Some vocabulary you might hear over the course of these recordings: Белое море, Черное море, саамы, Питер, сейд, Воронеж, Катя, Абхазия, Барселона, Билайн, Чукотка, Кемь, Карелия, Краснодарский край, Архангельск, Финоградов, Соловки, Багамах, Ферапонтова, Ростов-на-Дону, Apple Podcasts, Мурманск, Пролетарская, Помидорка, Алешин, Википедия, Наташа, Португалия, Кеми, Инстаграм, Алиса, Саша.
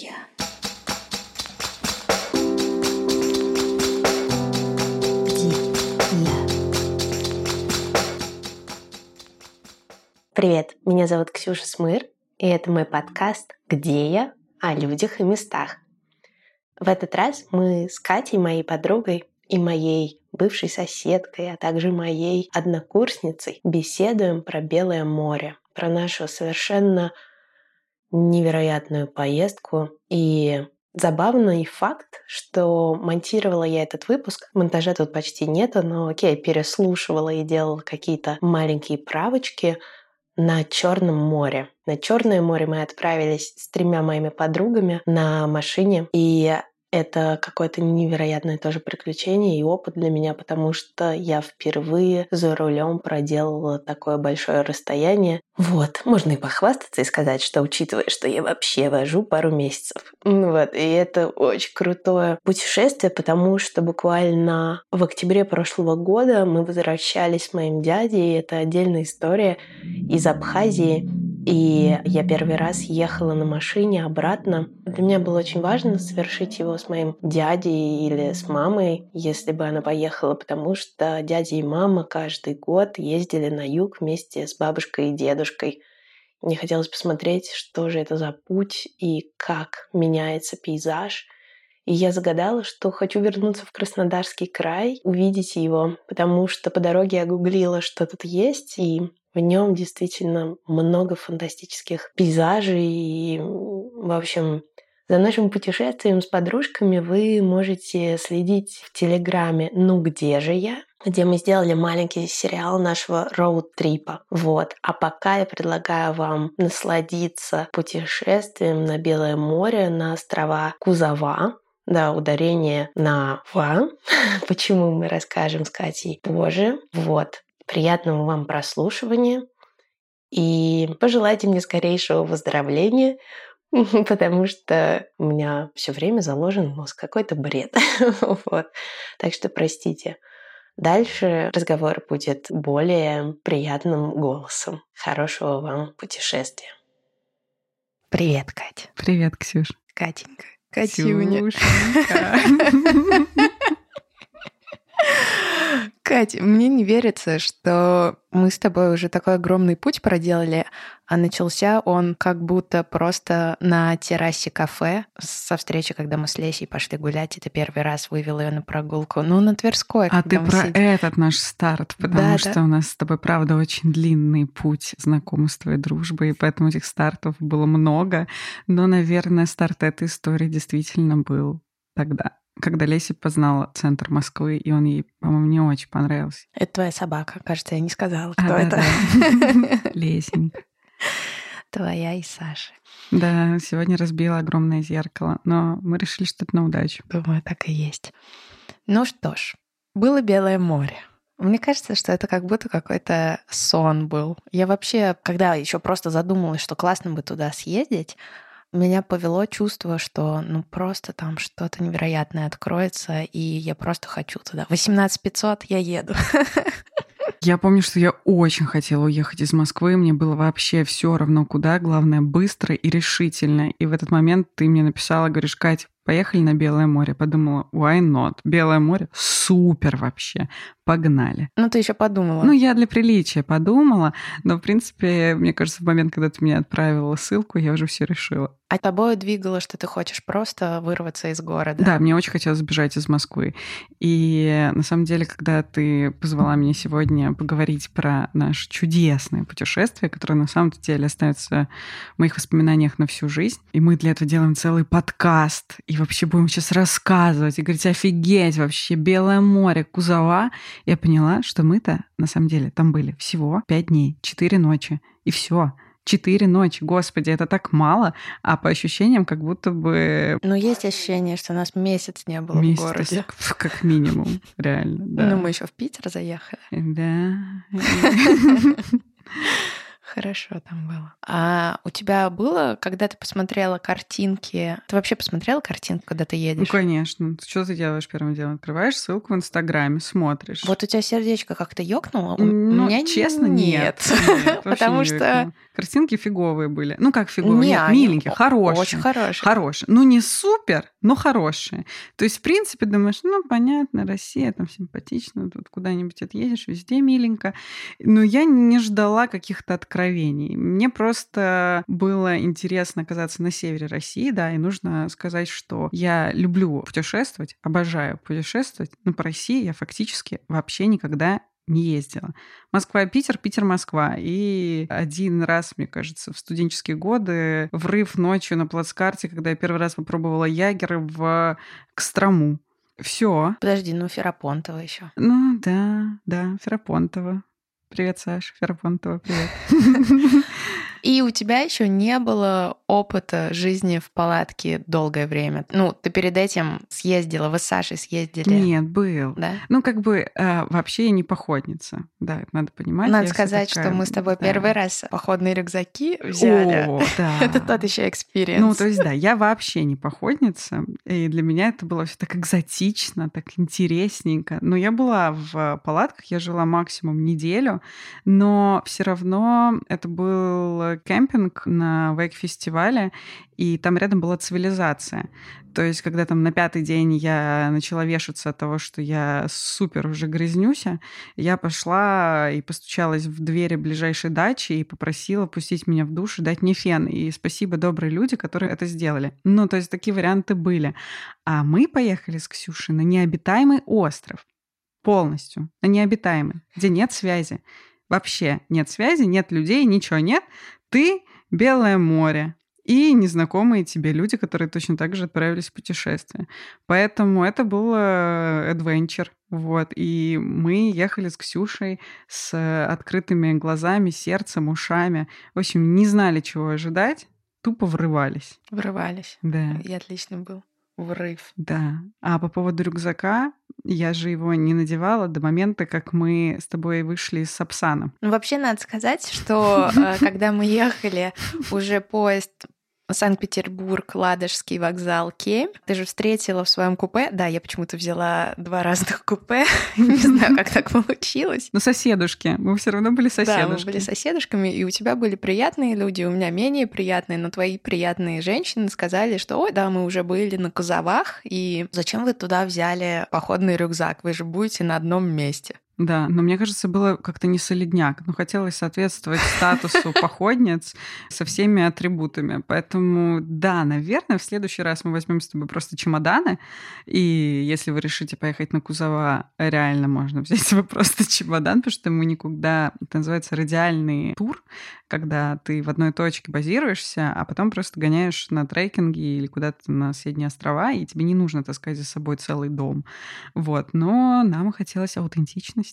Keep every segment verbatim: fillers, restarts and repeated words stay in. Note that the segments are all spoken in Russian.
Чукотке. Привет, меня зовут Ксюша Смыр, и это мой подкаст «Где я?» о людях и местах. В этот раз мы с Катей, моей подругой, и моей бывшей соседкой, а также моей однокурсницей беседуем про Белое море, про нашу совершенно невероятную поездку. И забавный факт, что монтировала я этот выпуск, монтажа тут почти нету, но окей, переслушивала и делала какие-то маленькие правочки на Черном море. На Черное море мы отправились с тремя моими подругами на машине, и это какое-то невероятное тоже приключение и опыт для меня, потому что я впервые за рулем проделала такое большое расстояние. Вот, можно и похвастаться и сказать, что, учитывая, что я вообще вожу пару месяцев. Вот, и это очень крутое путешествие, потому что буквально в октябре прошлого года мы возвращались с моим дядей, и это отдельная история, из Абхазии. И я первый раз ехала на машине обратно. Для меня было очень важно совершить его с моим дядей или с мамой, если бы она поехала, потому что дядя и мама каждый год ездили на юг вместе с бабушкой и дедушкой. Мне хотелось посмотреть, что же это за путь и как меняется пейзаж. И я загадала, что хочу вернуться в Краснодарский край, увидеть его, потому что по дороге я гуглила, что тут есть, и в нем действительно много фантастических пейзажей. И, в общем, за нашим путешествием с подружками вы можете следить в Телеграме «Ну где же я?», где мы сделали маленький сериал нашего роуд-трипа. Вот. А пока я предлагаю вам насладиться путешествием на Белое море, на острова Кузова. Да, ударение на «ва». Почему, мы расскажем с Катей позже. Вот. Приятного вам прослушивания и пожелайте мне скорейшего выздоровления, потому что у меня все время заложен мозг, какой-то бред. Вот. Так что простите. Дальше разговор будет более приятным голосом. Хорошего вам путешествия. Привет, Катя. Привет, Ксюш. Катенька. Катюня. Кать, мне не верится, что мы с тобой уже такой огромный путь проделали, а начался он как будто просто на террасе кафе со встречи, когда мы с Лесей пошли гулять. Это первый раз вывела ее на прогулку. Ну, на Тверской. А ты про сидим. Этот наш старт, потому да, что да. У нас с тобой, правда, очень длинный путь знакомства и дружбы, и поэтому этих стартов было много. Но, наверное, старт этой истории действительно был тогда, когда Леся познала центр Москвы, и он ей, по-моему, не очень понравился. Это твоя собака, кажется, я не сказала, кто а, это. Да. Лесенька. Твоя и Саша. Да, сегодня разбила огромное зеркало, но мы решили, что это на удачу. Думаю, так и есть. Ну что ж, было Белое море. Мне кажется, что это как будто какой-то сон был. Я вообще, когда еще просто задумалась, что классно бы туда съездить, меня повело чувство, что ну просто там что-то невероятное откроется, и я просто хочу туда. восемнадцать пятьсот, я еду. Я помню, что я очень хотела уехать из Москвы, мне было вообще все равно куда, главное быстро и решительно. И в этот момент ты мне написала, говоришь: «Кать, поехали на Белое море». Подумала: why not? Белое море супер вообще. Погнали. Ну, ты еще подумала. Ну, я для приличия подумала, но, в принципе, мне кажется, в момент, когда ты мне отправила ссылку, я уже все решила. А тобой двигало, что ты хочешь просто вырваться из города. Да, мне очень хотелось сбежать из Москвы. И, на самом деле, когда ты позвала меня сегодня поговорить про наше чудесное путешествие, которое, на самом деле, остается в моих воспоминаниях на всю жизнь, и мы для этого делаем целый подкаст, и вообще будем сейчас рассказывать и говорить: офигеть, вообще Белое море, Кузова. Я поняла, что мы-то, на самом деле, там были всего пять дней, четыре ночи, и все. Четыре ночи, господи, это так мало, а по ощущениям как будто бы... Ну, есть ощущение, что нас месяц не было месяц, в городе. Как минимум, реально, да. Ну, мы еще в Питер заехали. Да. Хорошо там было. А у тебя было, когда ты посмотрела картинки... Ты вообще посмотрела картинку, когда ты едешь? Ну, конечно. Ты что ты делаешь первым делом? Открываешь ссылку в Инстаграме, смотришь. Вот у тебя сердечко как-то ёкнуло? У ну, меня честно, нет. нет. нет Потому не что... Ёкнуло. Картинки фиговые были. Ну, как фиговые? Не, нет, миленькие, хорошие. Очень хорошие. Хорошие. Ну, не супер, но хорошие. То есть, в принципе, думаешь, ну, понятно, Россия, там симпатично, тут куда-нибудь отъедешь, везде миленько. Но я не ждала каких-то откровений. Мне просто было интересно оказаться на севере России, да, и нужно сказать, что я люблю путешествовать, обожаю путешествовать, но по России я фактически вообще никогда не ездила. Москва-Питер, Питер-Москва. И один раз, мне кажется, в студенческие годы врыв ночью на плацкарте, когда я первый раз попробовала ягеры в Кострому. Все. Подожди, ну Ферапонтова еще. Ну да, да, Ферапонтова. Привет, Саша, Ферапонтова, привет. И у тебя еще не было опыта жизни в палатке долгое время? Ну, ты перед этим съездила, вы с Сашей съездили? Нет, был. Да? Ну, как бы э, вообще я не походница, да, надо понимать. Надо сказать, такая... что мы с тобой да. первый раз походные рюкзаки взяли. О, да. Это тот еще экспириенс. Ну, то есть, да, я вообще не походница, и для меня это было все так экзотично, так интересненько. Но я была в палатках, я жила максимум неделю, но все равно это был кемпинг на вейк-фестивале, и там рядом была цивилизация. То есть, когда там на пятый день я начала вешаться от того, что я супер уже грязнюся, я пошла и постучалась в двери ближайшей дачи и попросила пустить меня в душ и дать мне фен. И спасибо добрые люди, которые это сделали. Ну, то есть, такие варианты были. А мы поехали с Ксюшей на необитаемый остров. Полностью, на необитаемый, где нет связи. Вообще нет связи, нет людей, ничего нет. Ты — Белое море. И незнакомые тебе люди, которые точно так же отправились в путешествие. Поэтому это был адвенчер. Вот. И мы ехали с Ксюшей с открытыми глазами, сердцем, ушами. В общем, не знали, чего ожидать. Тупо врывались. Врывались. Да. И отлично был. Врыв. Да. А по поводу рюкзака, я же его не надевала до момента, как мы с тобой вышли из Сапсана. Ну, вообще, надо сказать, что когда мы ехали, уже поезд Санкт-Петербург, Ладожский вокзал, Кемь. Ты же встретила в своем купе. Да, я почему-то взяла два разных купе. Не знаю, как так получилось. Но соседушки. Мы все равно были соседушками. Да, мы были соседушками, и у тебя были приятные люди, у меня менее приятные, но твои приятные женщины сказали, что ой, да, мы уже были на Кузовах, и зачем вы туда взяли походный рюкзак? Вы же будете на одном месте. Да, но мне кажется, было как-то не солидняк. Но хотелось соответствовать статусу походниц со всеми атрибутами. Поэтому, да, наверное, в следующий раз мы возьмем с тобой просто чемоданы. И если вы решите поехать на Кузова, реально можно взять себе просто чемодан, потому что ему никуда... Это называется радиальный тур, когда ты в одной точке базируешься, а потом просто гоняешь на трекинги или куда-то на соседние острова, и тебе не нужно таскать за собой целый дом. Вот. Но нам хотелось аутентичности.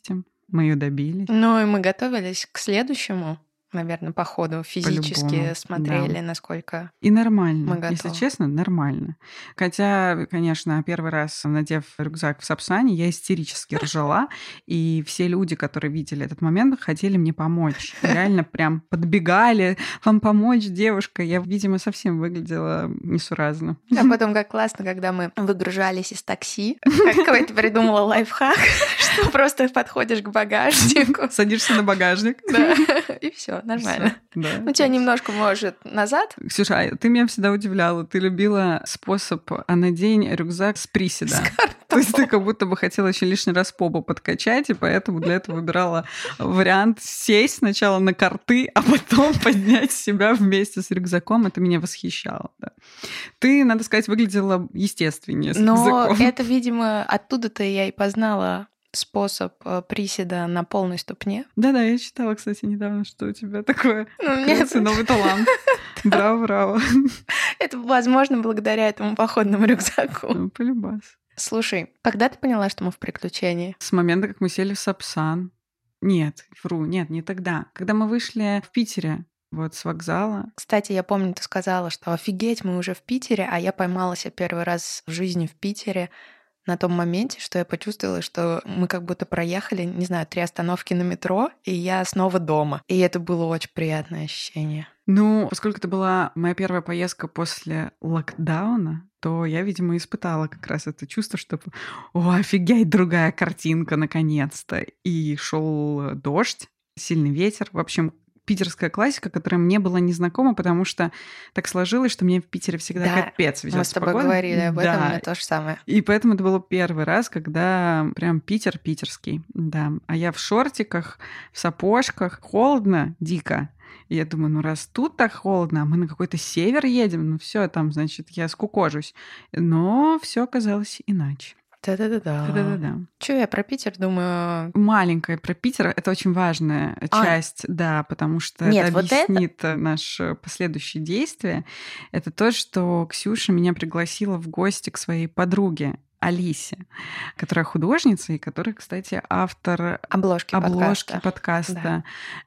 Мы ее добились. Ну и мы готовились к следующему, наверное, походу. Физически по-любому, смотрели, да. Насколько и нормально, мы готовы. Если честно, нормально. Хотя, конечно, первый раз, надев рюкзак в Сапсане, я истерически ржала. И все люди, которые видели этот момент, хотели мне помочь. Реально прям подбегали. Вам помочь, девушка. Я, видимо, совсем выглядела несуразно. А потом как классно, когда мы выгружались из такси. Какой-то придумала лайфхак, что просто подходишь к багажнику. Садишься на багажник. Да, и все. Нормально. Всё, да. Ну, тебя немножко, может, назад. Ксюша, ты меня всегда удивляла. Ты любила способ «а надень рюкзак с приседа». С То есть ты как будто бы хотела еще лишний раз попу подкачать, и поэтому для этого выбирала вариант сесть сначала на карты, а потом поднять себя вместе с рюкзаком. Это меня восхищало. Да. Ты, надо сказать, выглядела естественнее с Но рюкзаком. Но это, видимо, оттуда-то я и познала... способ приседа на полной ступне. Да-да, я читала, кстати, недавно, что у тебя такое открылся новый талант. Браво-браво. Это возможно благодаря этому походному рюкзаку. Ну, полюбас. Слушай, когда ты поняла, что мы в приключении? С момента, как мы сели в Сапсан. Нет, вру, нет, не тогда. Когда мы вышли в Питере, вот с вокзала. Кстати, я помню, ты сказала, что офигеть, мы уже в Питере, а я поймала себя первый раз в жизни в Питере на том моменте, что я почувствовала, что мы как будто проехали, не знаю, три остановки на метро, и я снова дома. И это было очень приятное ощущение. Ну, поскольку это была моя первая поездка после локдауна, то я, видимо, испытала как раз это чувство, что «О, офигеть, другая картинка, наконец-то!» И шел дождь, сильный ветер, в общем, питерская классика, которая мне была незнакома, потому что так сложилось, что мне в Питере всегда да, капец везёт с погодой. Мы с тобой говорили об этом, да. То же самое. И поэтому это был первый раз, когда прям Питер питерский, да. А я в шортиках, в сапожках, холодно, дико. И я думаю, ну раз тут так холодно, а мы на какой-то север едем, ну все, там, значит, я скукожусь. Но все оказалось иначе. Да-да-да-да. Да-да-да. Чё я про Питер думаю? Маленькая про Питер. Это очень важная а. часть, да, потому что Нет, это вот объяснит это... наши последующие действия. Это то, что Ксюша меня пригласила в гости к своей подруге Алисе, которая художница и которая, кстати, автор обложки, обложки подкаста. подкаста. Да.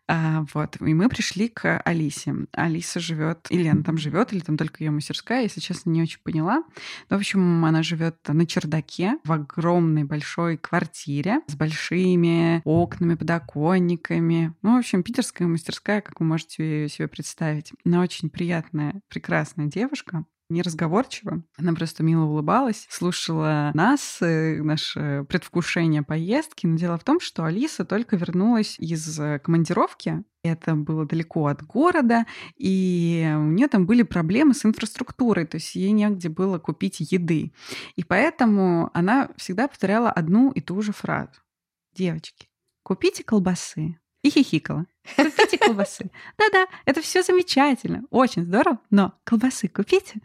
А, вот. И мы пришли к Алисе. Алиса живет, или она там живет, или там только ее мастерская, если честно, не очень поняла. Но, в общем, она живет на чердаке в огромной большой квартире с большими окнами, подоконниками. Ну, в общем, питерская мастерская, как вы можете себе представить. Она очень приятная, прекрасная девушка. Неразговорчиво. Она просто мило улыбалась, слушала нас, наше предвкушение поездки. Но дело в том, что Алиса только вернулась из командировки. Это было далеко от города, и у нее там были проблемы с инфраструктурой, то есть ей негде было купить еды. И поэтому она всегда повторяла одну и ту же фразу. «Девочки, купите колбасы». И хихикала. Купите колбасы. Да-да, это все замечательно, очень здорово, но колбасы купите.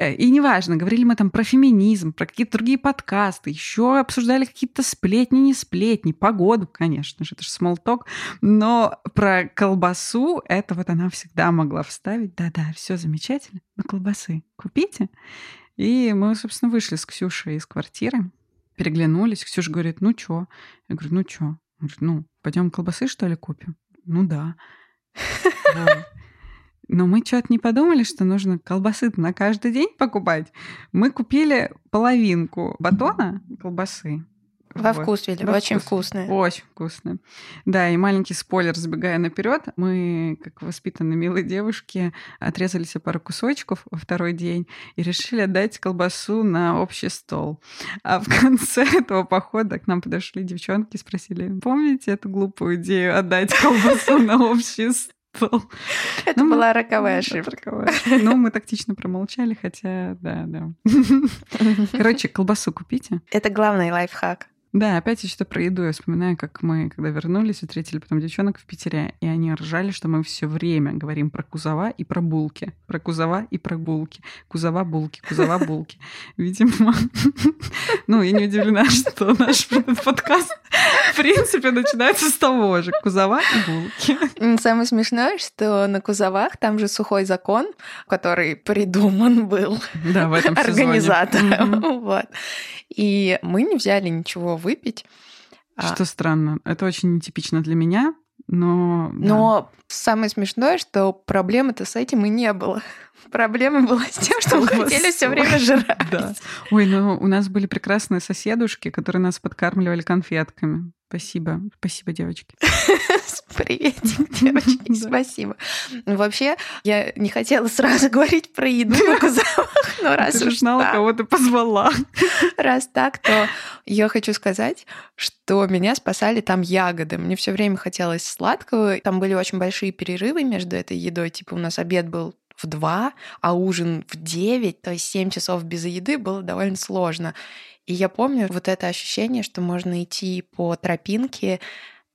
И неважно, говорили мы там про феминизм, про какие-то другие подкасты, еще обсуждали какие-то сплетни, не сплетни, погоду, конечно же, это же смолток, но про колбасу это вот она всегда могла вставить. Да-да, все замечательно, но колбасы купите. И мы, собственно, вышли с Ксюшей из квартиры, переглянулись. Ксюша говорит, ну чё? Я говорю, ну чё? Говорит, ну, пойдем колбасы, что ли, купим? Ну да. да. Но мы что-то не подумали, что нужно колбасы-то на каждый день покупать. Мы купили половинку батона колбасы. Во вот. вкус, видимо, очень вкусные. Очень вкусные. Да, и маленький спойлер, забегая наперед, мы, как воспитанные милые девушки, отрезали себе пару кусочков во второй день и решили отдать колбасу на общий стол. А в конце этого похода к нам подошли девчонки и спросили, помните эту глупую идею отдать колбасу на общий стол? Это ну, была мы... роковая ошибка. Роковая. Но мы тактично промолчали, хотя, да, да. Короче, колбасу купите. Это главный лайфхак. Да, опять я что-то про еду. Я вспоминаю, как мы, когда вернулись, встретили потом девчонок в Питере, и они ржали, что мы все время говорим про кузова и про булки. Про кузова и про булки. Кузова, булки, кузова, булки. Видимо. Ну, я не удивлена, что наш подкаст, в принципе, начинается с того же. Кузова и булки. Самое смешное, что на кузовах там же сухой закон, который придуман был да, в этом организатором. Вот. И мы не взяли ничего выпить. Что а... странно. Это очень нетипично для меня, но... Но да. Самое смешное, что проблемы-то с этим и не было. Проблема была с тем, что мы хотели все время жрать. Да. Ой, ну у нас были прекрасные соседушки, которые нас подкармливали конфетками. Спасибо. Спасибо, девочки. Приветик, девочки. Спасибо. Вообще, я не хотела сразу говорить про еду на кузовах, но раз уж так... Ты же знала, кого ты позвала. Раз так, то я хочу сказать, что меня спасали там ягоды. Мне все время хотелось сладкого. Там были очень большие перерывы между этой едой. Типа у нас обед был в два, а ужин в девять, то есть семь часов без еды было довольно сложно. И я помню вот это ощущение, что можно идти по тропинке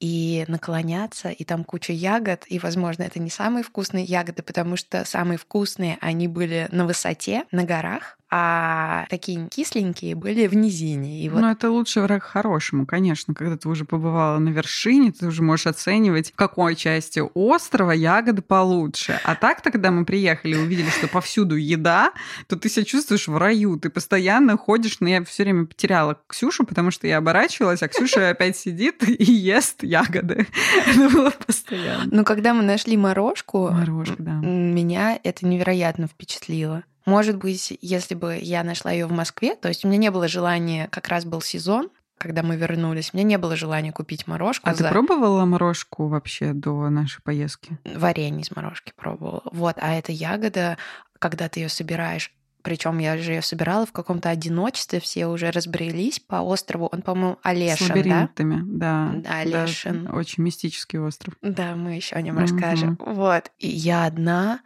и наклоняться, и там куча ягод, и, возможно, это не самые вкусные ягоды, потому что самые вкусные, они были на высоте, на горах, а такие кисленькие были в низине. И вот... Ну, это лучший враг хорошему, конечно. Когда ты уже побывала на вершине, ты уже можешь оценивать, в какой части острова ягоды получше. А так-то, когда мы приехали и увидели, что повсюду еда, то ты себя чувствуешь в раю. Ты постоянно ходишь, но я все время потеряла Ксюшу, потому что я оборачивалась, а Ксюша опять сидит и ест ягоды. Это было постоянно. Но когда мы нашли морожку, меня это невероятно впечатлило. Может быть, если бы я нашла ее в Москве, то есть у меня не было желания, как раз был сезон, когда мы вернулись, у меня не было желания купить морожку. А за... ты пробовала морожку вообще до нашей поездки? Варенье из морожки пробовала. Вот, а эта ягода, когда ты ее собираешь, причем я же ее собирала в каком-то одиночестве, все уже разбрелись по острову. Он, по-моему, Алешин, да? С лабиринтами, да. Да, Алешин. Да, очень мистический остров. Да, мы еще о нем mm-hmm. расскажем. Вот, и я одна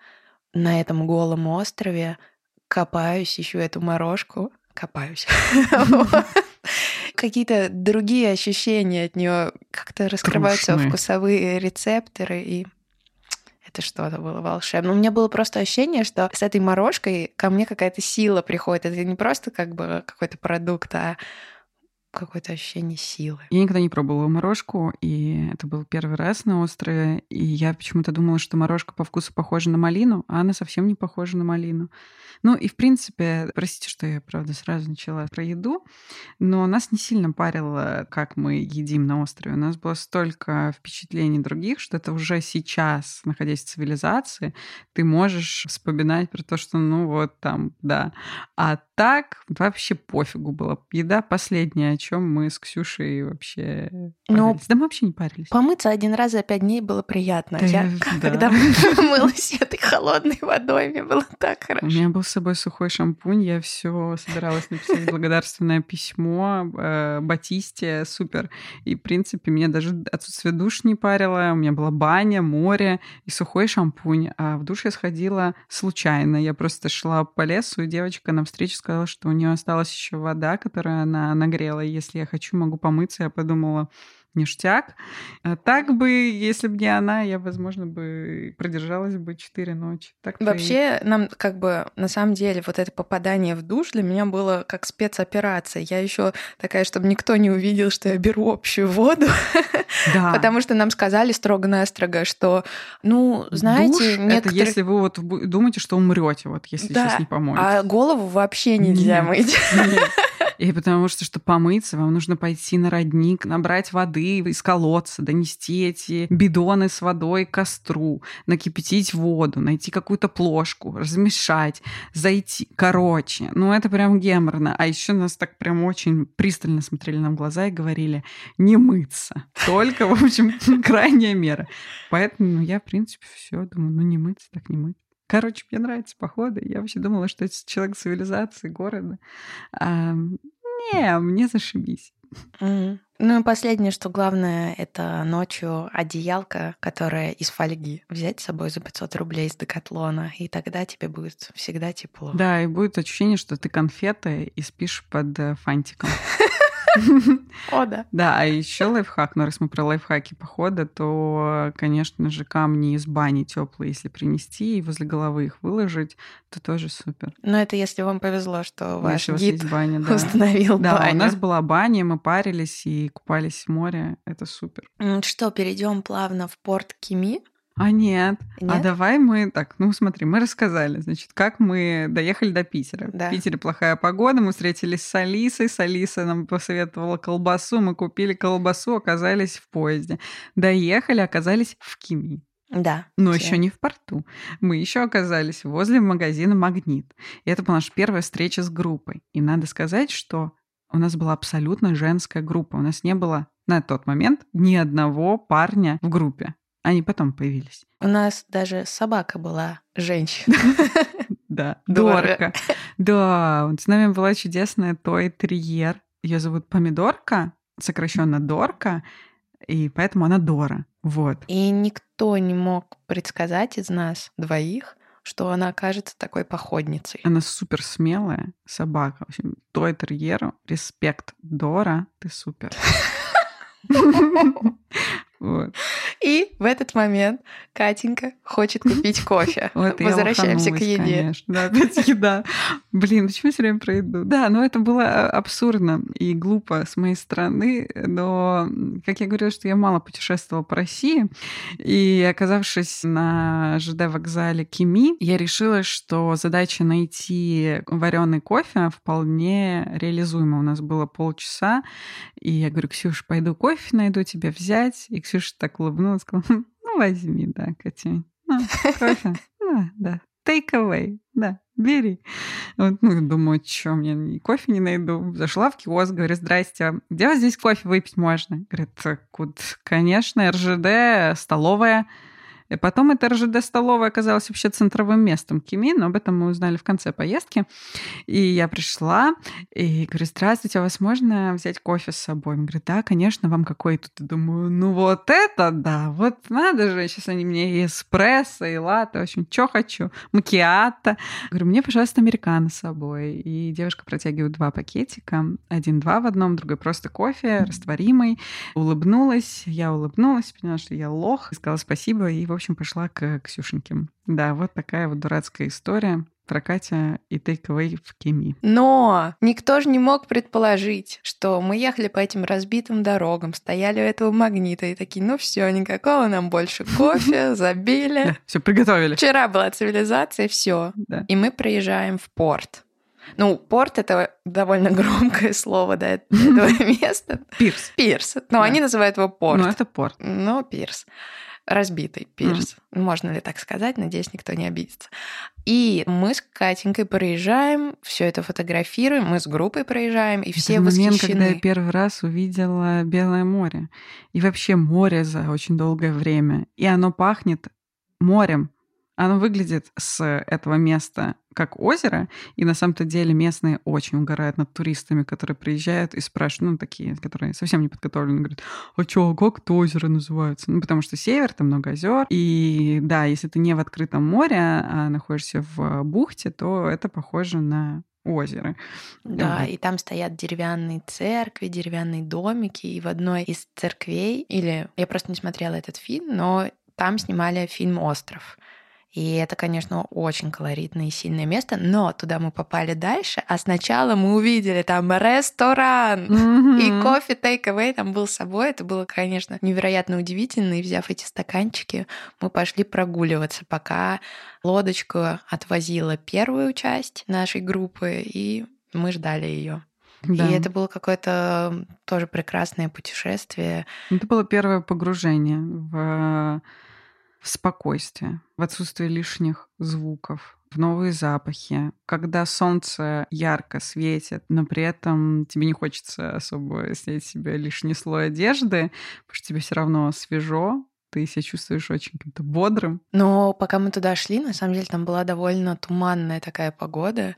на этом голом острове копаюсь, ищу эту морожку. Копаюсь. Какие-то другие ощущения от нее, как-то раскрываются вкусовые рецепторы, и это что-то было волшебное. У меня было просто ощущение, что с этой морожкой ко мне какая-то сила приходит. Это не просто как бы какой-то продукт, а какое-то ощущение силы. Я никогда не пробовала морожку, и это был первый раз на острове, и я почему-то думала, что морожка по вкусу похожа на малину, а она совсем не похожа на малину. Ну и в принципе, простите, что я, правда, сразу начала про еду, но нас не сильно парило, как мы едим на острове. У нас было столько впечатлений других, что это уже сейчас, находясь в цивилизации, ты можешь вспоминать про то, что ну вот там, да. А так вообще пофигу было. Еда последняя, о чем мы с Ксюшей вообще парились. Да мы вообще не парились. Помыться один раз за пять дней было приятно. Да, я, да. Когда мылась этой холодной водой, мне было так хорошо. У меня был с собой сухой шампунь, я все собиралась написать благодарственное письмо э, Батисте, супер. И, в принципе, меня даже отсутствие душ не парило. У меня была баня, море и сухой шампунь. А в душ я сходила случайно. Я просто шла по лесу, и девочка навстречу сказала, что у нее осталась еще вода, которую она нагрела. Если я хочу, могу помыться. Я подумала, ништяк. А так бы, если бы не она, я, возможно, бы продержалась бы четыре ночи. Так вообще, и... нам как бы, на самом деле, вот это попадание в душ для меня было как спецоперация. Я еще такая, чтобы никто не увидел, что я беру общую воду. Да. Потому что нам сказали строго-настрого, что, ну, знаете... Душ некоторые... — это если вы вот думаете, что умрете, вот, если да. сейчас не помоетесь. А голову вообще нельзя нет, мыть. Нет. И потому что, чтобы помыться, вам нужно пойти на родник, набрать воды из колодца, донести эти бидоны с водой к костру, накипятить воду, найти какую-то плошку, размешать, зайти. Короче, ну это прям геморно. А еще нас так прям очень пристально смотрели нам в глаза и говорили не мыться. Только, в общем, крайняя мера. Поэтому я, в принципе, все думаю, ну не мыться, так не мыться. Короче, мне нравятся походы. Я вообще думала, что это человек цивилизации, города. А, не, мне зашибись. Mm-hmm. Ну и последнее, что главное, это ночью одеялка, которая из фольги. Взять с собой за пятьсот рублей из Декатлона, и тогда тебе будет всегда тепло. Да, и будет ощущение, что ты конфета и спишь под фантиком. О, да. Да, а еще лайфхак. Но раз мы про лайфхаки похода, то, конечно же, камни из бани теплые, если принести и возле головы их выложить, то тоже супер. Но это если вам повезло, что ваш гид установил баню. Да, у нас была баня, мы парились и купались в море. Это супер. Что, перейдем плавно в порт Кеми? А нет. нет. А давай мы так, ну смотри, мы рассказали, значит, как мы доехали до Питера. Да. В Питере плохая погода, мы встретились с Алисой, с Алисой нам посоветовала колбасу, мы купили колбасу, оказались в поезде. Доехали, оказались в Кеми. Да. Но все. Еще не в порту. Мы еще оказались возле магазина «Магнит». И это была наша первая встреча с группой. И надо сказать, что у нас была абсолютно женская группа. У нас не было на тот момент ни одного парня в группе. Они потом появились. У нас даже собака была женщина. Да, Дорка. Да, с нами была чудесная той-терьер. Ее зовут Помидорка, сокращенно Дорка, и поэтому она Дора. Вот. И никто не мог предсказать из нас двоих, что она окажется такой походницей. Она супер смелая собака. В общем, той-терьеру респект. Дора, ты супер. Вот. И в этот момент Катенька хочет купить кофе. Вот, возвращаемся к еде. Конечно, да, опять еда. Блин, почему я все время про еду? Да, но это было абсурдно и глупо с моей стороны, но, как я говорила, что я мало путешествовала по России, и, оказавшись на эр жэ дэ вокзале Кеми, я решила, что задача найти вареный кофе вполне реализуема. У нас было полчаса, и я говорю, Ксюш, пойду кофе найду тебе взять, и Ксюша так улыбнулась, сказала, ну, возьми, да, Катя, ну, кофе, да, да, take away, да, бери. Вот, ну, думаю, что, мне ни кофе не найду. Зашла в киоск, говорю, здрасте, где вас здесь кофе выпить можно? Говорит, куд, конечно, эр жэ дэ, столовая. И потом эта эр жэ дэ-столовая оказалась вообще центровым местом Кеми, но об этом мы узнали в конце поездки. И я пришла и говорю, здравствуйте, а у вас можно взять кофе с собой? Он говорит, да, конечно, вам какой тут? Думаю, ну вот это да, вот надо же, сейчас они мне и эспрессо, и латте, в общем, что хочу, макиато. Говорю, мне, пожалуйста, американо с собой. И девушка протягивает два пакетика, один-два в одном, другой просто кофе, растворимый. Улыбнулась, я улыбнулась, поняла, что я лох, сказала спасибо и, в В общем, пошла к Ксюшеньке. Да, вот такая вот дурацкая история про Катя и тейк-эвэй в Кеми. Но никто же не мог предположить, что мы ехали по этим разбитым дорогам, стояли у этого магнита и такие, ну все, никакого нам больше кофе, забили. Все приготовили. Вчера была цивилизация, все. И мы приезжаем в порт. Ну, порт — это довольно громкое слово до этого места. Пирс. Пирс. Но они называют его порт. Ну, это порт. Ну, пирс. Разбитый пирс. Mm. Можно ли так сказать? Надеюсь, никто не обидится. И мы с Катенькой проезжаем, все это фотографируем, мы с группой проезжаем, и все это восхищены. Это момент, когда я первый раз увидела Белое море. И вообще море за очень долгое время. И оно пахнет морем. Оно выглядит с этого места как озеро, и на самом-то деле местные очень угорают над туристами, которые приезжают и спрашивают, ну, такие, которые совсем не подготовлены, говорят, а чё, а как это озеро называется? Ну, потому что север, там много озер, и да, если ты не в открытом море, а находишься в бухте, то это похоже на озеро. Да, вот. И там стоят деревянные церкви, деревянные домики, и в одной из церквей, или я просто не смотрела этот фильм, но там снимали фильм «Остров». И это, конечно, очень колоритное и сильное место, но туда мы попали дальше, а сначала мы увидели там ресторан, mm-hmm. и кофе тейк-эвэй там был с собой. Это было, конечно, невероятно удивительно, и взяв эти стаканчики, мы пошли прогуливаться, пока лодочку отвозила первую часть нашей группы, и мы ждали ее. Да. И это было какое-то тоже прекрасное путешествие. Это было первое погружение в... в спокойствие, в отсутствие лишних звуков, в новые запахи, когда солнце ярко светит, но при этом тебе не хочется особо снять с себя лишний слой одежды, потому что тебе все равно свежо, ты себя чувствуешь очень как-то бодрым. Но пока мы туда шли, на самом деле там была довольно туманная такая погода,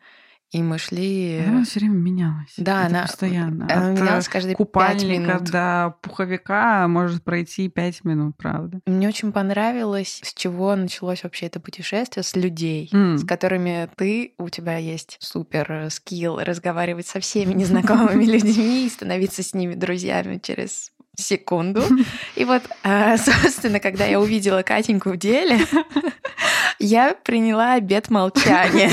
и мы шли... Она все время менялась. Да, это она постоянно. Она от менялась каждые пять минут. До пуховика может пройти пять минут, правда. Мне очень понравилось, с чего началось вообще это путешествие, с людей, mm. с которыми ты, у тебя есть супер скилл разговаривать со всеми незнакомыми людьми и становиться с ними друзьями через... секунду. И вот, собственно, когда я увидела Катеньку в деле, я приняла обет молчания.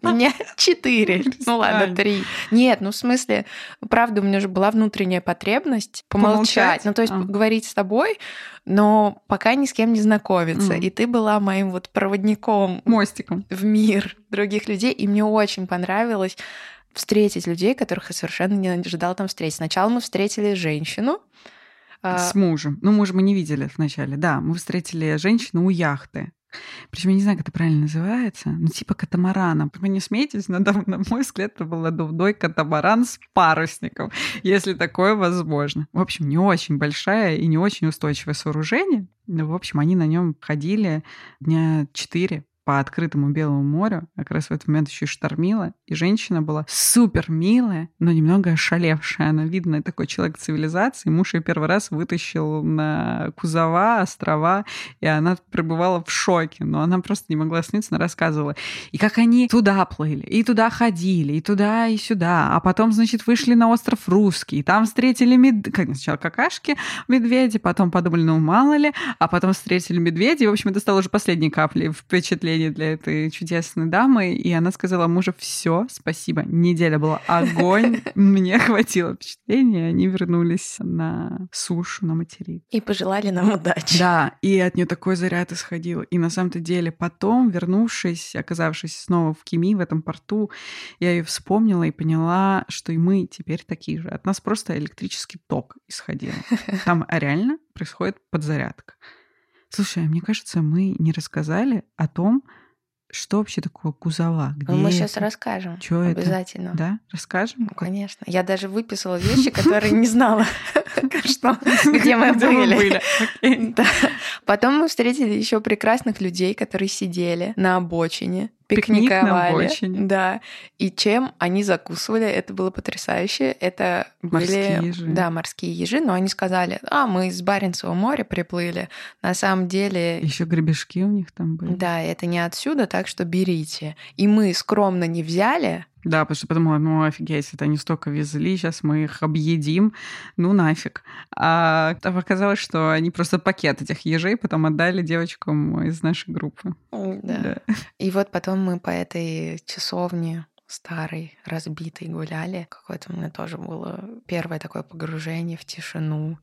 У меня четыре. Ну ладно, три. Нет, ну в смысле, правда, у меня же была внутренняя потребность помолчать. Ну то есть говорить с тобой, но пока ни с кем не знакомиться. И ты была моим вот проводником. Мостиком. В мир других людей. И мне очень понравилось встретить людей, которых я совершенно не ожидала там встретить. Сначала мы встретили женщину, с мужем. Ну, мужа мы не видели вначале. Да, мы встретили женщину у яхты. Причем я не знаю, как это правильно называется. Ну, типа катамарана. Вы не смейтесь, но, на мой взгляд, это был надувной катамаран с парусником, если такое возможно. В общем, не очень большое и не очень устойчивое сооружение. Но, в общем, они на нем ходили дня четыре по открытому Белому морю. Как раз в этот момент еще и штормило. И женщина была супер милая, но немного ошалевшая. Она, видно, такой человек цивилизации. Муж ее первый раз вытащил на Кузова, острова, и она пребывала в шоке. Но она просто не могла остановиться, она рассказывала. И как они туда плыли, и туда ходили, и туда, и сюда. А потом, значит, вышли на остров Русский. И там встретили мед... сначала какашки, медведи, потом подумали, ну, мало ли. А потом встретили медведя. И, в общем, это стало уже последней каплей впечатления для этой чудесной дамы, и она сказала мужу, все, спасибо, неделя была огонь, мне хватило впечатления, они вернулись на сушу, на материк. И пожелали нам удачи. Да, и от нее такой заряд исходил. И на самом-то деле потом, вернувшись, оказавшись снова в Кеми, в этом порту, я ее вспомнила и поняла, что и мы теперь такие же. От нас просто электрический ток исходил. Там реально происходит подзарядка. Слушай, мне кажется, мы не рассказали о том, Что вообще такое Кузова? Где мы это? Сейчас расскажем. Чё обязательно. Это? Да? Расскажем? Ну, конечно. Я даже выписала вещи, которые не знала, где мы были. Потом мы встретили еще прекрасных людей, которые сидели на обочине, пикниковали. Да. И чем они закусывали, это было потрясающе. Это морские ежи. Да, морские ежи, но они сказали: а, мы из Баренцева моря приплыли. На самом деле... Еще гребешки у них там были. Да, это не отсюда, так что берите. И мы скромно не взяли... Да, потому что подумала, ну офигеть, это они столько везли, сейчас мы их объедим, ну нафиг. А оказалось, что они просто пакет этих ежей потом отдали девочкам из нашей группы. Да. Да. И вот потом мы по этой часовне старой, разбитой гуляли. Какое-то у меня тоже было первое такое погружение в тишину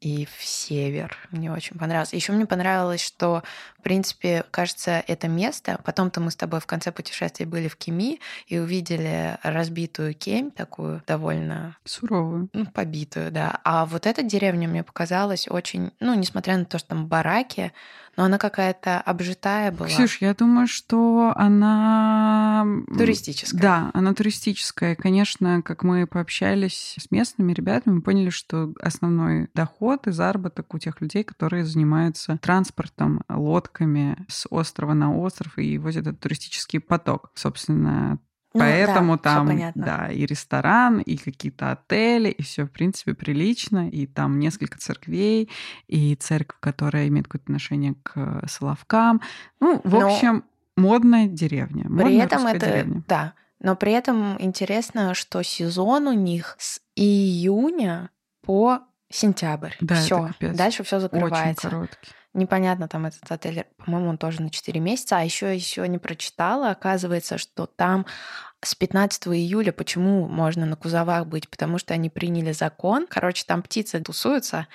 и в север. Мне очень понравилось. Еще мне понравилось, что, в принципе, кажется, это место... Потом-то мы с тобой в конце путешествия были в Кеми и увидели разбитую Кемь, такую довольно... Суровую. Ну, побитую, да. А вот эта деревня мне показалась очень... Ну, несмотря на то, что там бараки, но она какая-то обжитая была. Ксюш, я думаю, что она... Туристическая. Да, она туристическая. Конечно, как мы пообщались с местными ребятами, мы поняли, что основной доход и заработок у тех людей, которые занимаются транспортом, лодками с острова на остров и возят этот туристический поток. Собственно, ну, поэтому да, там да, и ресторан, и какие-то отели, и все в принципе прилично. И там несколько церквей, и церковь, которая имеет какое-то отношение к Соловкам. Ну, в Но... общем, модная деревня. Модная При этом это... деревня. Да. Но при этом интересно, что сезон у них с июня по... сентябрь. Да, все. Дальше все закрывается. Очень короткий. Непонятно, там этот отель, по-моему, он тоже на четыре месяца. А еще еще не прочитала. Оказывается, что там с пятнадцатого июля почему можно на Кузовах быть? Потому что они приняли закон. Короче, там птицы тусуются.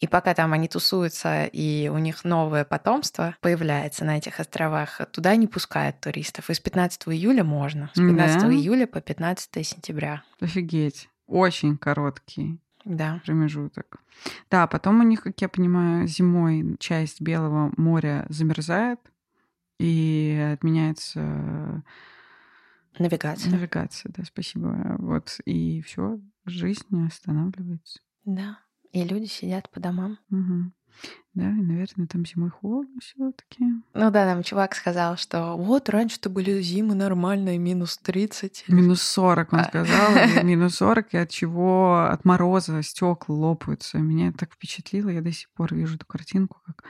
И пока там они тусуются, и у них новое потомство появляется на этих островах, туда не пускают туристов. И с пятнадцатого июля можно. С пятнадцатого да. июля по пятнадцатое сентября. Офигеть. Очень короткий. Да. Промежуток. Да, потом у них, как я понимаю, зимой часть Белого моря замерзает и отменяется навигация. Навигация, да, спасибо. Вот и все, жизнь останавливается. Да. И люди сидят по домам. Угу. Да, и, наверное, там зимой холодно все-таки. Ну да, нам чувак сказал, что вот раньше-то были зимы нормальные, минус тридцать. минус сорок, он сказал. минус сорок, и от чего от мороза стекла лопаются. Меня это так впечатлило. Я до сих пор вижу эту картинку, как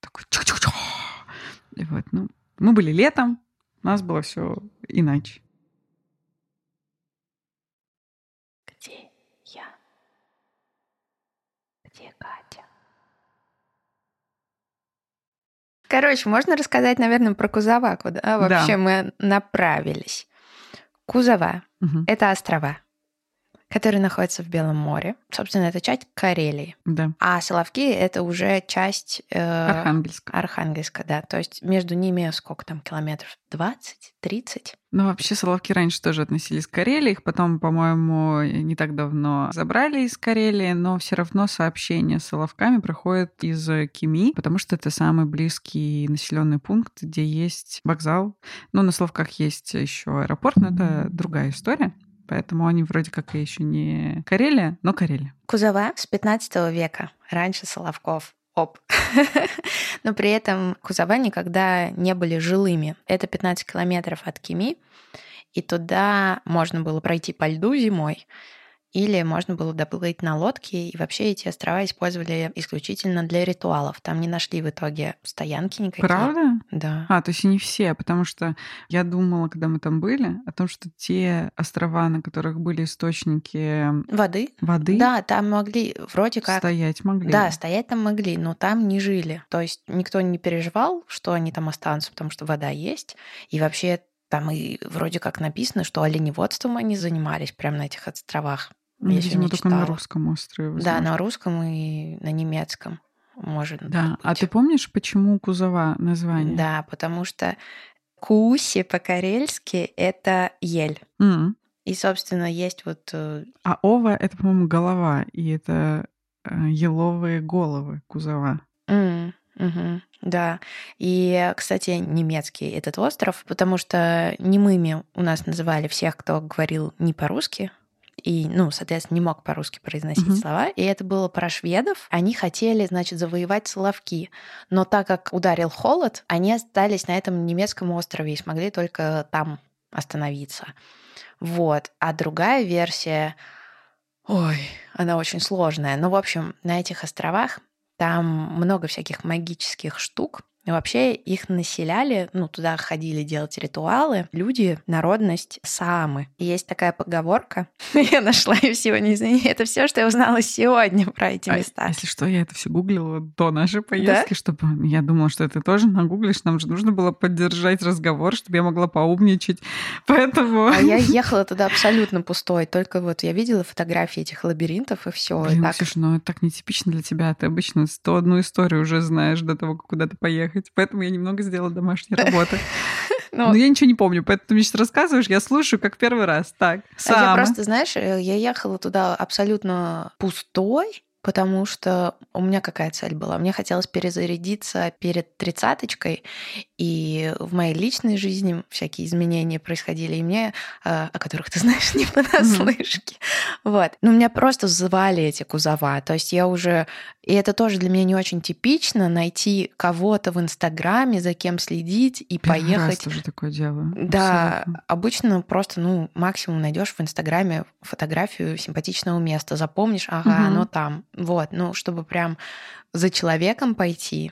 такой чух-чух-чух. И вот, ну, мы были летом, у нас было все иначе. Где я? Где Катя? Короче, можно рассказать, наверное, про Кузова, куда вообще да. мы направились. Кузова угу. — это острова, которые находятся в Белом море. Собственно, это часть Карелии. Да. А Соловки — это уже часть... Э, Архангельска. Архангельска, да. То есть между ними сколько там километров? двадцать, тридцать? Ну, вообще, Соловки раньше тоже относились к Карелии. Их потом, по-моему, не так давно забрали из Карелии, но все равно сообщение с Соловками проходит из Кеми, потому что это самый близкий населенный пункт, где есть вокзал. Ну, на Соловках есть еще аэропорт, но это другая история. Поэтому они вроде как и еще не Карелия, но Карелия. Кузова с пятнадцатого века, раньше Соловков. Оп. Но при этом Кузова никогда не были жилыми. Это пятнадцать километров от Кеми, и туда можно было пройти по льду зимой, или можно было доплыть на лодке, и вообще эти острова использовали исключительно для ритуалов. Там не нашли в итоге стоянки никаких. Правда? Да. А, то есть не все, потому что я думала, когда мы там были, о том, что те острова, на которых были источники... Воды. Воды. Да, там могли вроде как... Стоять могли. Да, стоять там могли, но там не жили. То есть никто не переживал, что они там останутся, потому что вода есть, и вообще... Там и вроде как написано, что оленеводством они занимались прямо на этих островах. Ну, я видимо, не только читала. На русском острове. Возможно. Да, на русском и на немецком, может да. быть. А ты помнишь, почему Кузова название? Да, потому что куси по-карельски — это ель. Mm. И, собственно, есть вот... А ова — это, по-моему, голова, и это еловые головы Кузова. Mm. Угу, да. И, кстати, немецкий этот остров, потому что немыми у нас называли всех, кто говорил не по-русски, и, ну, соответственно, не мог по-русски произносить угу. слова. И это было про шведов. Они хотели, значит, завоевать Соловки. Но так как ударил холод, они остались на этом немецком острове и смогли только там остановиться. Вот. А другая версия... Ой, она очень сложная. Ну, в общем, на этих островах там много всяких магических штук. И вообще их населяли, ну, туда ходили делать ритуалы люди, народность саамы. И есть такая поговорка. Я нашла ее сегодня, извини. Это все, что я узнала сегодня про эти места. А, если что, я это все гуглила до нашей поездки, да? Чтобы... Я думала, что ты тоже нагуглишь. Нам же нужно было поддержать разговор, чтобы я могла поумничать. Поэтому... А я ехала туда абсолютно пустой. Только вот я видела фотографии этих лабиринтов, и все. Блин, так... Ксюша, ну это так нетипично для тебя. Ты обычно сто одну историю уже знаешь до того, как куда-то поехать. Поэтому я немного сделала домашней работы. Но я ничего не помню, поэтому ты мне сейчас рассказываешь, я слушаю как первый раз. Так, я просто, знаешь, я ехала туда абсолютно пустой, потому что у меня какая цель была? Мне хотелось перезарядиться перед тридцаточкой, и в моей личной жизни всякие изменения происходили, и мне, о которых ты знаешь, не понаслышке. Mm-hmm. Вот. Но меня просто взывали эти кузова. То есть я уже... И это тоже для меня не очень типично, найти кого-то в Инстаграме, за кем следить и Первый поехать. Я тоже такое делаю. Да. Абсолютно. Обычно просто, ну, максимум найдешь в Инстаграме фотографию симпатичного места. Запомнишь, ага, mm-hmm. оно там. Вот, ну, чтобы прям за человеком пойти,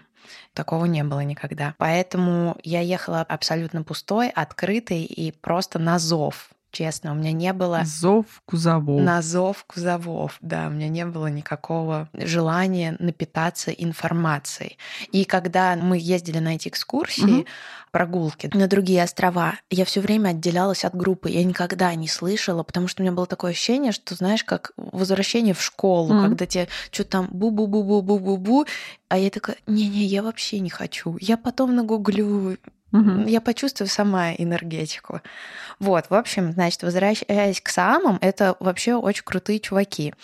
такого не было никогда. Поэтому я ехала абсолютно пустой, открытой и просто на зов. Честно, у меня не было... Зов кузовов. На зов кузовов, да. У меня не было никакого желания напитаться информацией. И когда мы ездили на эти экскурсии, угу. прогулки на другие острова, я все время отделялась от группы. Я никогда не слышала, потому что у меня было такое ощущение, что, знаешь, как возвращение в школу, угу. когда тебе что-то там бу-бу-бу-бу-бу-бу-бу. А я такая, не-не, я вообще не хочу. Я потом нагуглю... Угу. Я почувствую сама энергетику. Вот, в общем, значит, возвращаясь к саамам, это вообще очень крутые чуваки.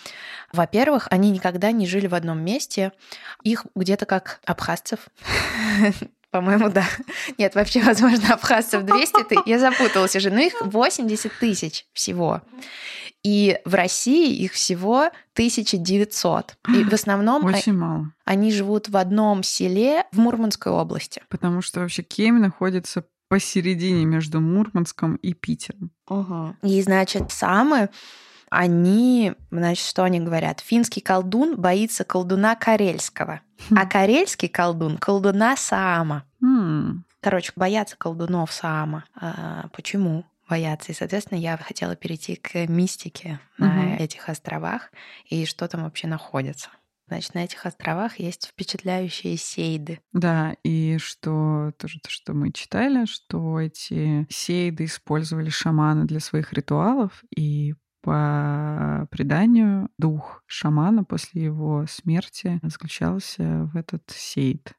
Во-первых, они никогда не жили в одном месте. Их где-то как абхазцев. По-моему, да. Нет, вообще, возможно, абхазцев двести тысяч. Я запуталась уже. Но их восемьдесят тысяч всего. И в России их всего тысяча девятьсот. И в основном Очень а... мало. Они живут в одном селе в Мурманской области. Потому что вообще Кеми находится посередине между Мурманском и Питером. Угу. И, значит, самые... Они, значит, что они говорят? Финский колдун боится колдуна карельского, а карельский колдун – колдуна саама. Mm. Короче, боятся колдунов саама. А почему боятся? И, соответственно, я хотела перейти к мистике mm-hmm. на этих островах и что там вообще находится. Значит, на этих островах есть впечатляющие сейды. Да, и что тоже то, что мы читали, что эти сейды использовали шаманы для своих ритуалов, и по преданию, дух шамана после его смерти заключался в этот сейд.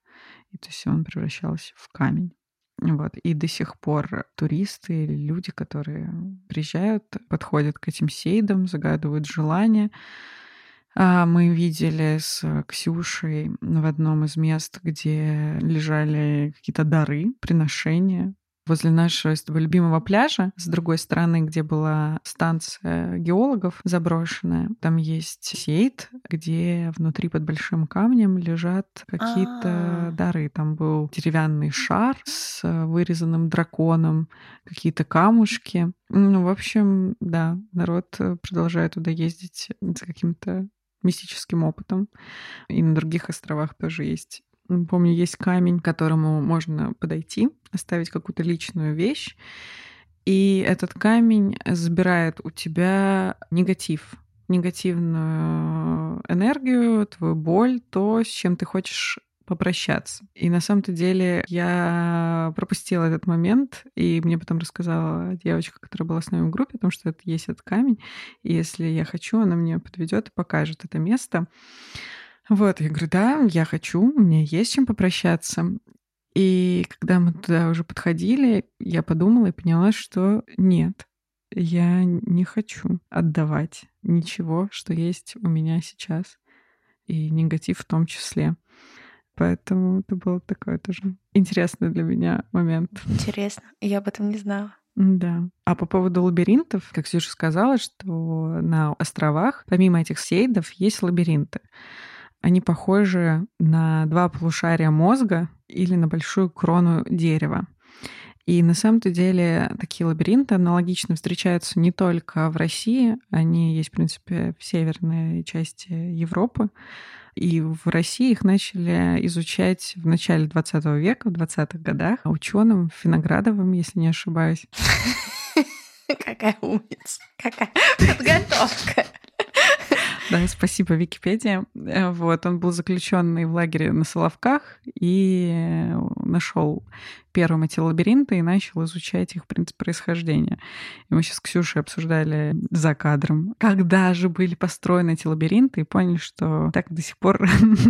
И то есть он превращался в камень. Вот. И до сих пор туристы или люди, которые приезжают, подходят к этим сейдам, загадывают желания. Мы видели с Ксюшей в одном из мест, где лежали какие-то дары, приношения, возле нашего любимого пляжа, с другой стороны, где была станция геологов заброшенная, там есть сейд, где внутри под большим камнем лежат какие-то А-а-а. дары. Там был деревянный шар с вырезанным драконом, какие-то камушки. Ну, в общем, да, народ продолжает туда ездить за каким-то мистическим опытом. И на других островах тоже есть. Помню, есть камень, к которому можно подойти, оставить какую-то личную вещь, и этот камень забирает у тебя негатив, негативную энергию, твою боль, то, с чем ты хочешь попрощаться. И на самом-то деле я пропустила этот момент, и мне потом рассказала девочка, которая была с нами в группе, о том, что это есть этот камень, и если я хочу, она мне подведет и покажет это место. Вот, я говорю, да, я хочу, у меня есть чем попрощаться. И когда мы туда уже подходили, я подумала и поняла, что нет, я не хочу отдавать ничего, что есть у меня сейчас, и негатив в том числе. Поэтому это был такой тоже интересный для меня момент. Интересно. Я об этом не знала. Да. А по поводу лабиринтов, как Ксюша сказала, что на островах, помимо этих сейдов, есть лабиринты. Они похожи на два полушария мозга или на большую крону дерева. И на самом-то деле такие лабиринты аналогично встречаются не только в России, они есть, в принципе, в северной части Европы. И в России их начали изучать в начале двадцатого века, в двадцатых годах, ученым Финоградовым, если не ошибаюсь. Какая умница, какая подготовка. Да, спасибо, Википедия. Вот, он был заключенный в лагере на Соловках и нашел первым эти лабиринты и начал изучать их принцип происхождения. И мы сейчас с Ксюшей обсуждали за кадром, когда же были построены эти лабиринты, и поняли, что так до сих пор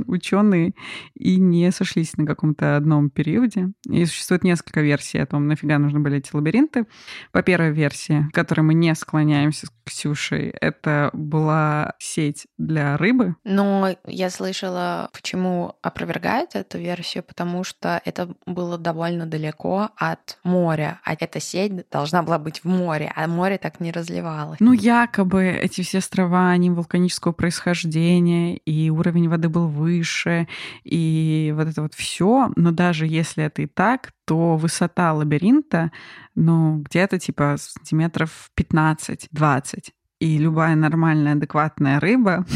ученые и не сошлись на каком-то одном периоде. И существует несколько версий о том, нафига нужны были эти лабиринты. По первой версии, к которой мы не склоняемся с Ксюшей, это была сеть для рыбы. Но я слышала, почему опровергают эту версию, потому что это было довольно далеко от моря, а эта сеть должна была быть в море, а море так не разливалось. Ну, якобы эти все острова, они вулканического происхождения, и уровень воды был выше, и вот это вот все. Но даже если это и так, то высота лабиринта, ну, где-то типа сантиметров пятнадцать-двадцать. И любая нормальная, адекватная рыба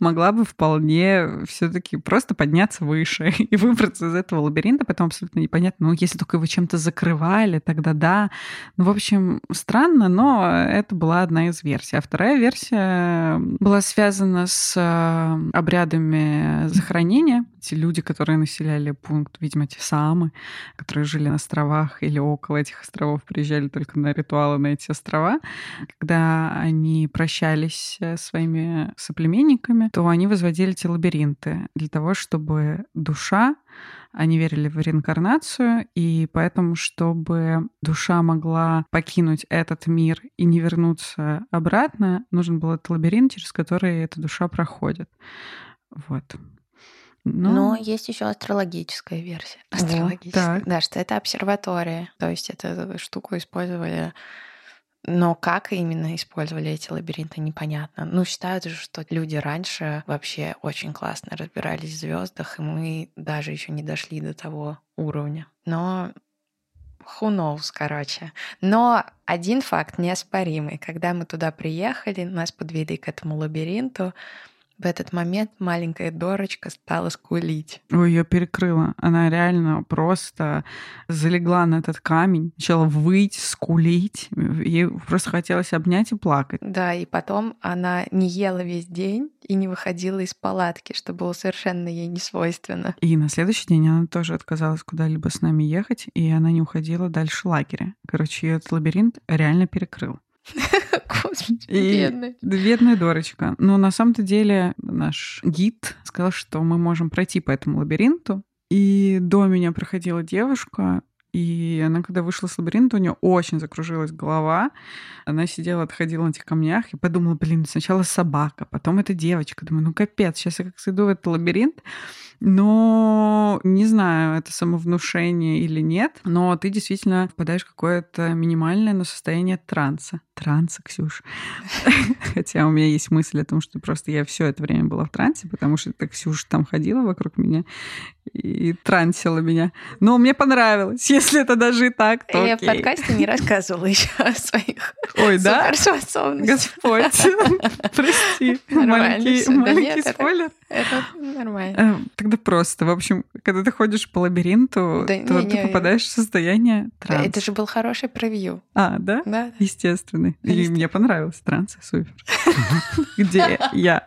могла бы вполне все-таки просто подняться выше и выбраться из этого лабиринта, поэтому абсолютно непонятно. Ну, если только его чем-то закрывали, тогда да. Ну, в общем, странно, но это была одна из версий. А вторая версия была связана с обрядами захоронения. Те люди, которые населяли пункт, видимо, те самые, которые жили на островах или около этих островов, приезжали только на ритуалы на эти острова. Когда они прощались со своими соплеменниками, то они возводили эти лабиринты для того, чтобы душа, они верили в реинкарнацию, и поэтому, чтобы душа могла покинуть этот мир и не вернуться обратно, нужен был этот лабиринт, через который эта душа проходит. Вот. Но... Но есть еще астрологическая версия. Астрологическая. Вот, да, что это обсерватория. То есть эту штуку использовали... Но как именно использовали эти лабиринты, непонятно. Ну, считают же, что люди раньше вообще очень классно разбирались в звездах, и мы даже еще не дошли до того уровня. Но who knows, короче. Но один факт неоспоримый. Когда мы туда приехали, нас подвели к этому лабиринту, в этот момент маленькая Дорочка стала скулить. Ой, ее перекрыло. Она реально просто залегла на этот камень, начала выть, скулить. Ей просто хотелось обнять и плакать. Да, и потом она не ела весь день и не выходила из палатки, что было совершенно ей не свойственно. И на следующий день она тоже отказалась куда-либо с нами ехать, и она не уходила дальше лагеря. Короче, ее этот лабиринт реально перекрыл. Господи, бедная. Бедная Дорочка. Но на самом-то деле наш гид сказал, что мы можем пройти по этому лабиринту. И до меня проходила девушка, и она, когда вышла с лабиринта, у нее очень закружилась голова. Она сидела, отходила на этих камнях и подумала, блин, сначала собака, потом эта девочка. Думаю, ну капец, сейчас я как зайду в этот лабиринт. Но не знаю, это самовнушение или нет, но ты действительно впадаешь в какое-то минимальное, но состояние транса. Транса, Ксюш. Хотя у меня есть мысль о том, что просто я все это время была в трансе, потому что Ксюша там ходила вокруг меня и трансила меня. Но мне понравилось. Если это даже и так, то я окей. В подкасте не рассказывала еще о своих Ой, да? суперспособностях. Господь, прости. Маленький, маленький да, спойлер. Это, это нормально. Тогда просто. В общем, когда ты ходишь по лабиринту, да, то не, ты не, попадаешь не. в состояние транса. Да, это же был хороший превью. А, да? Да. Естественно. И Естественно. мне понравился транс. Супер. Где я?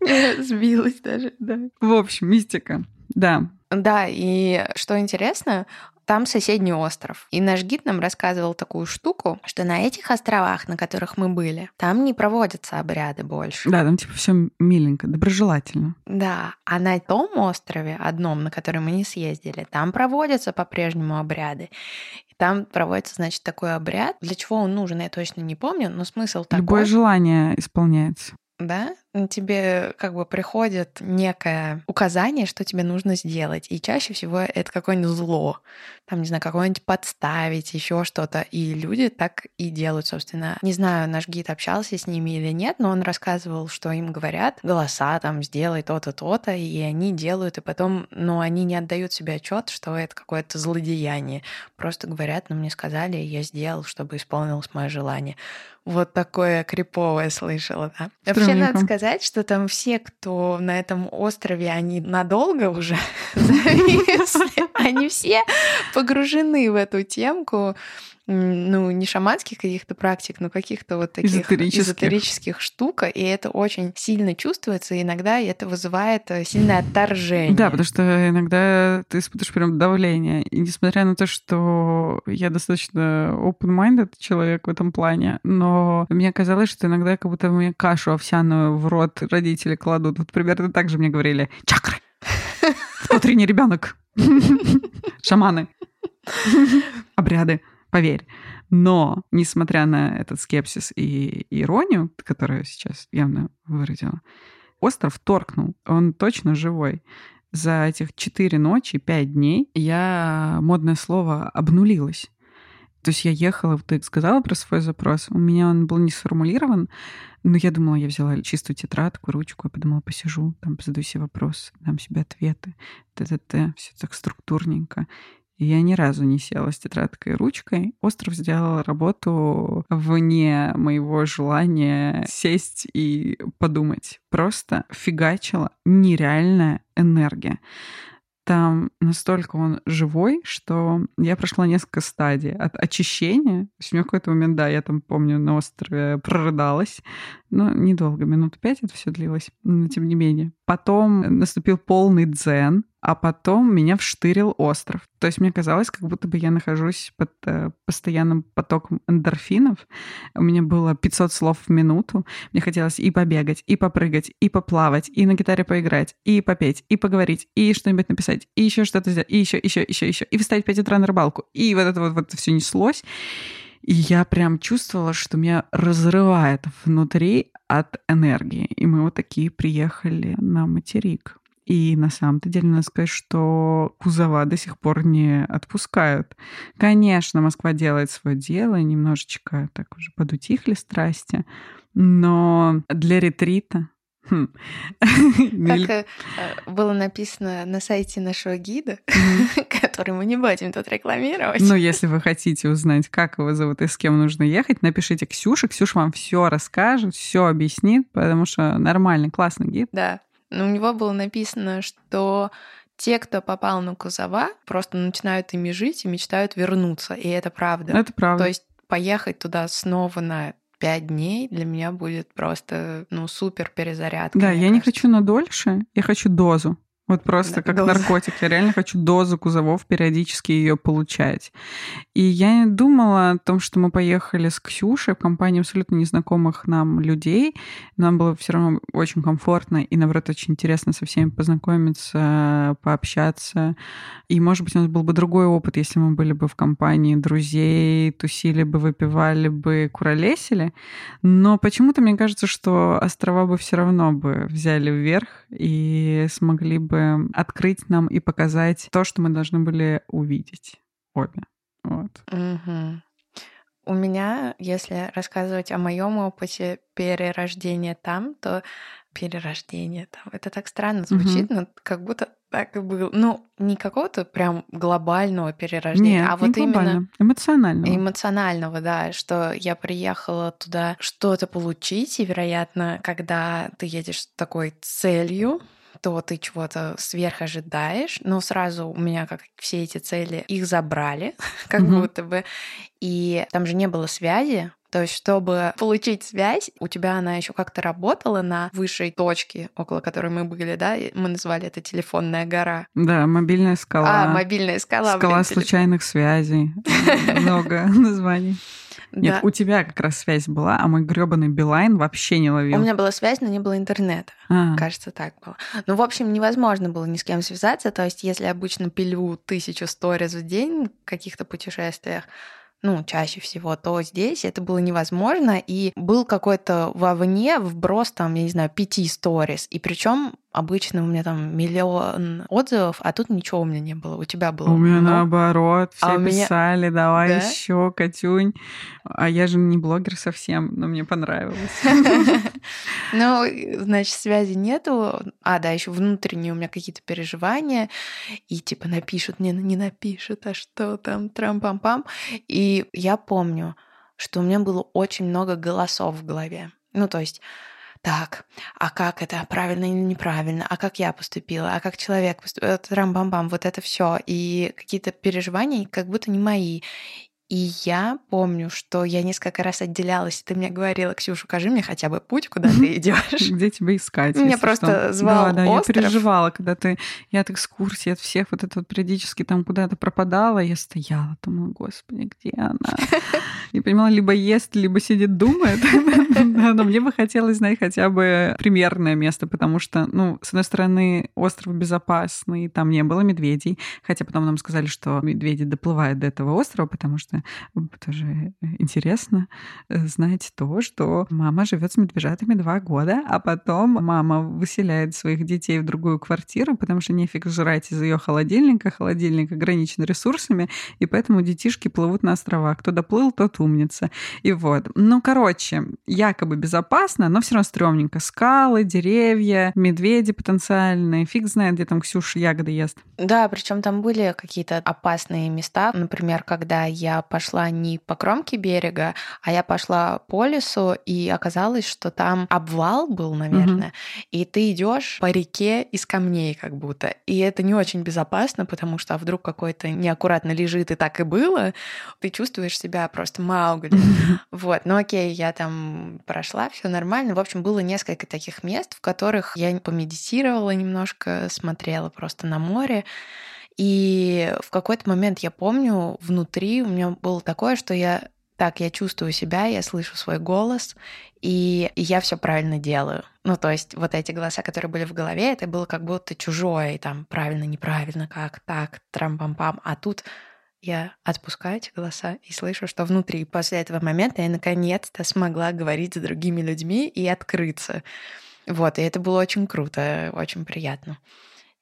Я сбилась даже, да. В общем, мистика. Да, Да, и что интересно, там соседний остров. И наш гид нам рассказывал такую штуку, что на этих островах, на которых мы были, там не проводятся обряды больше. Да, там типа все миленько, доброжелательно. Да, а на том острове, одном, на который мы не съездили, там проводятся по-прежнему обряды. Там проводится, значит, такой обряд. Для чего он нужен, я точно не помню, но смысл такой. Любое желание исполняется. Да? Тебе как бы приходит некое указание, что тебе нужно сделать. И чаще всего это какое-нибудь зло. Там, не знаю, какое-нибудь подставить, еще что-то. И люди так и делают, собственно. Не знаю, наш гид общался с ними или нет, но он рассказывал, что им говорят голоса, там, сделай то-то, то-то, и они делают, и потом, ну, они не отдают себе отчет, что это какое-то злодеяние. Просто говорят, ну, мне сказали, я сделал, чтобы исполнилось мое желание. Вот такое криповое слышала, да? Вообще, надо сказать, что там все, кто на этом острове, они надолго уже зависли, они все погружены в эту темку, ну, не шаманских каких-то практик, но каких-то вот таких эзотерических. эзотерических штук, и это очень сильно чувствуется, и иногда это вызывает сильное отторжение. Да, потому что иногда ты испытываешь прям давление, и несмотря на то, что я достаточно open-minded человек в этом плане, но мне казалось, что иногда как будто мне кашу овсяную в рот родители кладут. Вот примерно так же мне говорили: чакры! Внутренний ребенок, шаманы, обряды. Поверь. Но, несмотря на этот скепсис и иронию, которую сейчас явно выразила, остров торкнул. Он точно живой. За этих четыре ночи, пять дней я, модное слово, обнулилась. То есть я ехала, ты сказала про свой запрос, у меня он был не сформулирован, но я думала, я взяла чистую тетрадку, ручку, я подумала, посижу, там задаю себе вопросы, дам себе ответы, т-т-т, все так структурненько. Я ни разу не села с тетрадкой и ручкой. Остров сделал работу вне моего желания сесть и подумать. Просто фигачила нереальная энергия. Там настолько он живой, что я прошла несколько стадий от очищения. То есть у меня в какой-то момент, да, я там, помню, на острове прорыдалась. Но недолго, минут пять это все длилось, но тем не менее. Потом наступил полный дзен, а потом меня вштырил остров. То есть мне казалось, как будто бы я нахожусь под постоянным потоком эндорфинов. У меня было пятьсот слов в минуту. Мне хотелось и побегать, и попрыгать, и поплавать, и на гитаре поиграть, и попеть, и поговорить, и что-нибудь написать, и еще что-то сделать, и еще, еще, еще, еще, и встать в пять утра на рыбалку. И вот это вот, вот все неслось. И я прям чувствовала, что меня разрывает внутри от энергии. И мы вот такие приехали на материк. И на самом-то деле надо сказать, что Кузова до сих пор не отпускают. Конечно, Москва делает свое дело, немножечко так уже подутихли страсти, но для ретрита... Как было написано на сайте нашего гида, который мы не будем тут рекламировать. Ну, если вы хотите узнать, как его зовут и с кем нужно ехать, напишите Ксюше. Ксюша вам все расскажет, все объяснит, потому что нормальный, классный гид. Да. Но у него было написано, что те, кто попал на Кузова, просто начинают ими жить и мечтают вернуться. И это правда. Это правда. То есть поехать туда снова на пять дней для меня будет просто, ну, супер перезарядка. Да, я кажется. не хочу на дольше, я хочу дозу. Вот просто да, как доза. Наркотик. Я реально хочу дозу Кузовов, периодически ее получать. И я думала о том, что мы поехали с Ксюшей в компанию абсолютно незнакомых нам людей. Нам было все равно очень комфортно и, наоборот, очень интересно со всеми познакомиться, пообщаться. И, может быть, у нас был бы другой опыт, если мы были бы в компании друзей, тусили бы, выпивали бы, куролесили. Но почему-то мне кажется, что острова бы все равно бы взяли вверх и смогли бы открыть нам и показать то, что мы должны были увидеть обе. Вот. Угу. У меня, если рассказывать о моем опыте перерождения там, то перерождение там. Это так странно звучит, угу. но как будто так и было. Ну, не какого-то прям глобального перерождения, Нет, а вот именно... эмоционального. Эмоционального, да, что я приехала туда что-то получить, и, вероятно, когда ты едешь с такой целью, то ты чего-то сверх ожидаешь, но сразу у меня, как все эти цели, их забрали, как mm-hmm. будто бы. И там же не было связи То есть, чтобы получить связь, у тебя она еще как-то работала на высшей точке, около которой мы были, да? Мы назвали это телефонная гора. Да, мобильная скала. А, мобильная скала. Скала, блин, случайных телеф... связей. Много названий. Нет, да. У тебя как раз связь была, а мой грёбаный Билайн вообще не ловил. У меня была связь, но не было интернета. А. Кажется, так было. Ну, в общем, невозможно было ни с кем связаться. То есть, если обычно пилю тысячу сториз в день в каких-то путешествиях, ну, чаще всего, то здесь это было невозможно, и был какой-то вовне вброс, там, я не знаю, пяти сториз, и причем обычно у меня там миллион отзывов, а тут ничего у меня не было, у тебя было. У меня много. Наоборот, все а писали, меня... давай да? еще, Катюнь, а я же не блогер совсем, но мне понравилось. Ну, значит, связи нету, а, да, еще внутренние у меня какие-то переживания, и типа напишут мне, не напишут, а что там, трам-пам-пам, и И я помню, что у меня было очень много голосов в голове. Ну, то есть, так, а как это, правильно или неправильно, а как я поступила, а как человек поступил, трам-бам-бам, вот это все. И какие-то переживания как будто не мои. И я помню, что я несколько раз отделялась, и ты мне говорила, Ксюша, укажи мне хотя бы путь, куда ты идешь. Где тебя искать? Меня просто звал остров. Да, да, я переживала, когда ты я от экскурсии, от всех вот это вот периодически там куда-то пропадала, я стояла, думала, господи, где она? Не понимала, либо ест, либо сидит, думает. Но мне бы хотелось знать хотя бы примерное место, потому что, ну, с одной стороны, остров безопасный, там не было медведей, хотя потом нам сказали, что медведи доплывают до этого острова, потому что тоже интересно знать то, что мама живет с медвежатами два года, а потом мама выселяет своих детей в другую квартиру, потому что нефиг жрать из ее холодильника. Холодильник ограничен ресурсами, и поэтому детишки плывут на острова. Кто доплыл, тот умница. И вот. Ну, короче, якобы безопасно, но все равно стрёмненько. Скалы, деревья, медведи потенциальные. Фиг знает, где там Ксюша ягоды ест. Да, причем там были какие-то опасные места. Например, когда я пошла не по кромке берега, а я пошла по лесу, и оказалось, что там обвал был, наверное, mm-hmm. и ты идешь по реке из камней как будто. И это не очень безопасно, потому что а вдруг какой-то неаккуратно лежит, и так и было, ты чувствуешь себя просто Маугли. Mm-hmm. Вот, ну окей, я там прошла, все нормально. В общем, было несколько таких мест, в которых я помедитировала немножко, смотрела просто на море. И в какой-то момент, я помню, внутри у меня было такое, что я так, я чувствую себя, я слышу свой голос, и, и я все правильно делаю. Ну, то есть вот эти голоса, которые были в голове, это было как будто чужое, и там правильно, неправильно, как так, трам-пам-пам. А тут я отпускаю эти голоса и слышу, что внутри. И после этого момента я наконец-то смогла говорить с другими людьми и открыться. Вот, и это было очень круто, очень приятно.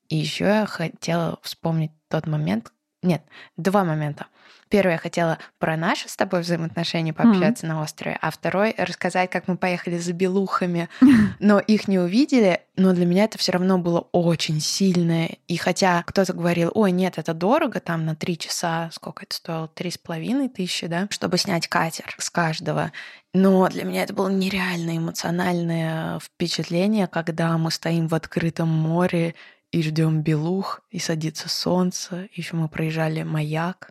И еще я хотела вспомнить тот момент. Нет, два момента. Первый, я хотела про наши с тобой взаимоотношения пообщаться mm-hmm. на острове, а второй рассказать, как мы поехали за белухами, но их не увидели. Но для меня это все равно было очень сильное. И хотя кто-то говорил, ой, нет, это дорого, там на три часа, сколько это стоило, три с половиной тысячи, да, чтобы снять катер с каждого. Но для меня это было нереальное эмоциональное впечатление, когда мы стоим в открытом море, и ждем белух, и садится солнце. Еще мы проезжали маяк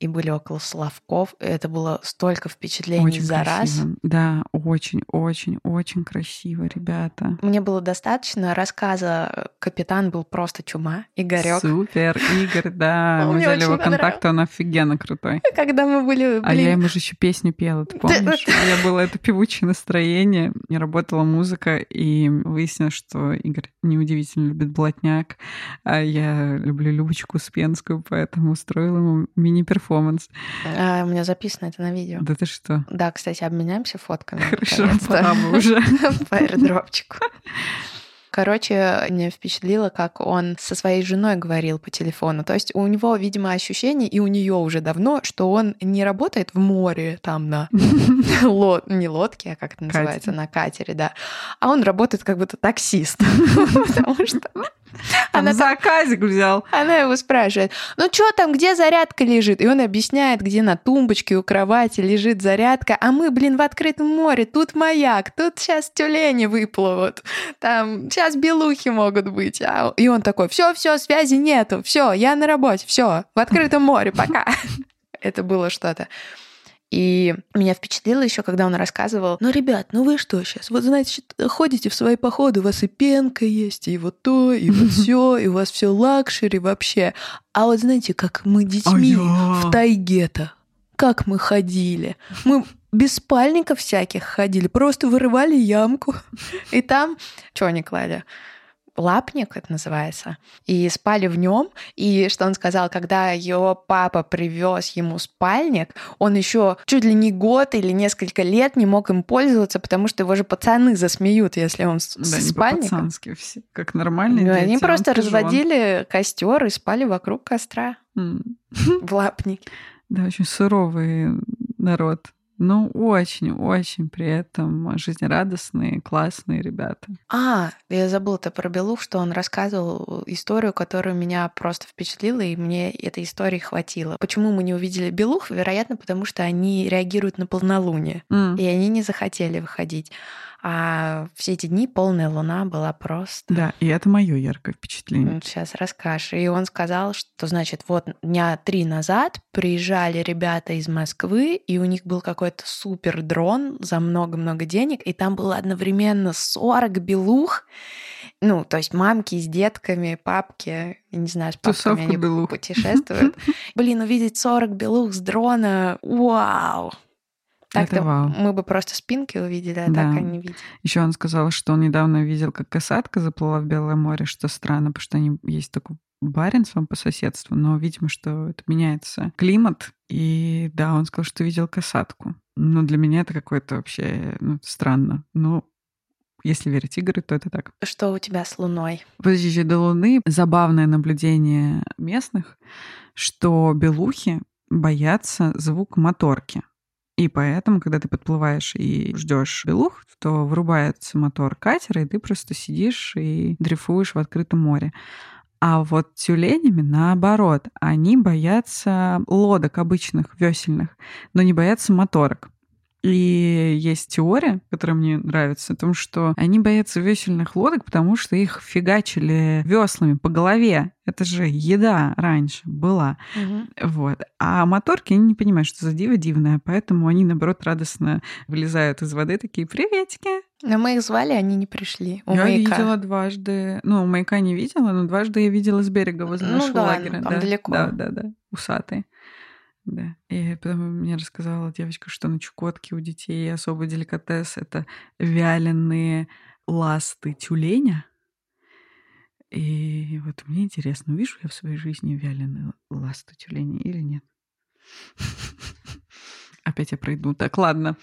и были около Соловков. Это было столько впечатлений очень за красиво. Раз. Да, очень-очень-очень красиво, ребята. Мне было достаточно рассказа. Капитан был просто чума. Игорёк. Супер, Игорь, да. Мы взяли его контакт, он офигенно крутой. Когда мы были... А я ему же еще песню пела, ты помнишь? У меня было это певучее настроение, не работала музыка, и выяснилось, что Игорь неудивительно любит блатняк, а я люблю Любочку Успенскую, поэтому устроила ему мини-перформанс. А, у меня записано это на видео. Да ты что? Да, кстати, обменяемся фотками. Хорошо, пора бы уже. По аирдропчику. Короче, меня впечатлило, как он со своей женой говорил по телефону. То есть у него, видимо, ощущение, и у нее уже давно, что он не работает в море, там на не лодке, а как это называется, на катере, да. А он работает как будто таксист. Потому что она заказик взял. Она его спрашивает, ну что там, где зарядка лежит? И он объясняет, где на тумбочке у кровати лежит зарядка. А мы, блин, в открытом море, тут маяк, тут сейчас тюлени выплывут, там... Сейчас белухи могут быть. И он такой, все, все, связи нету, все, я на работе, все, в открытом море, пока. Это было что-то. И меня впечатлило еще, когда он рассказывал: ну, ребят, ну вы что сейчас? Вот, знаете, ходите в свои походы, у вас и пенка есть, и вот то, и вот все, и у вас все лакшери вообще. А вот знаете, как мы детьми а я... в тайге-то, как мы ходили. Мы без спальников всяких ходили, просто вырывали ямку. И там, что они клали? Лапник, это называется, и спали в нем. И что он сказал, когда его папа привез ему спальник, он еще чуть ли не год или несколько лет не мог им пользоваться, потому что его же пацаны засмеют, если он с, да, со спальником. Да, не по-пацански все, как нормальные ну, дети. Они просто разводили костер и спали вокруг костра в лапнике. Да, очень суровый народ. Ну, очень-очень при этом жизнерадостные, классные ребята. А, я забыла-то про Белух, что он рассказывал историю, которая меня просто впечатлила, и мне этой истории хватило. Почему мы не увидели Белух? Вероятно, потому что они реагируют на полнолуние, mm. и они не захотели выходить. А все эти дни полная луна была просто... Да, и это мое яркое впечатление. Сейчас расскажешь. И он сказал, что, значит, вот дня три назад приезжали ребята из Москвы, и у них был какой-то супер-дрон за много-много денег, и там было одновременно сорок белух, ну, то есть мамки с детками, папки, я не знаю, с папками они белух. Путешествуют. Блин, увидеть сорок белух с дрона, вау! Так-то мы бы просто спинки увидели, а да. так они видели. Еще он сказал, что он недавно видел, как касатка заплыла в Белое море, что странно, потому что они есть только в Баренцевом по соседству, но, видимо, что это меняется климат. И да, он сказал, что видел касатку. Но для меня это какое-то вообще ну, странно. Но если верить Игорю, то это так. Что у тебя с Луной? Подожди, до Луны забавное наблюдение местных, что белухи боятся звук моторки. И поэтому, когда ты подплываешь и ждешь белух, то вырубается мотор катера, и ты просто сидишь и дрейфуешь в открытом море. А вот тюленями наоборот. Они боятся лодок обычных, весельных, но не боятся моторок. И есть теория, которая мне нравится, о том, что они боятся весельных лодок, потому что их фигачили веслами по голове. Это же еда раньше была. Угу. Вот. А моторки, они не понимают, что за диво дивное, поэтому они, наоборот, радостно вылезают из воды, такие «приветики». Но мы их звали, они не пришли. У я маяка. видела дважды... Ну, маяка не видела, но дважды я видела с берега возле ну, нашего да, лагеря. Там да, далеко. Да, да, да, усатые. Да. И потом мне рассказала девочка, что на Чукотке у детей особый деликатес — это вяленые ласты тюленя. И вот мне интересно, увижу я в своей жизни вяленые ласты тюленя или нет? Опять я пройду. Так, ладно.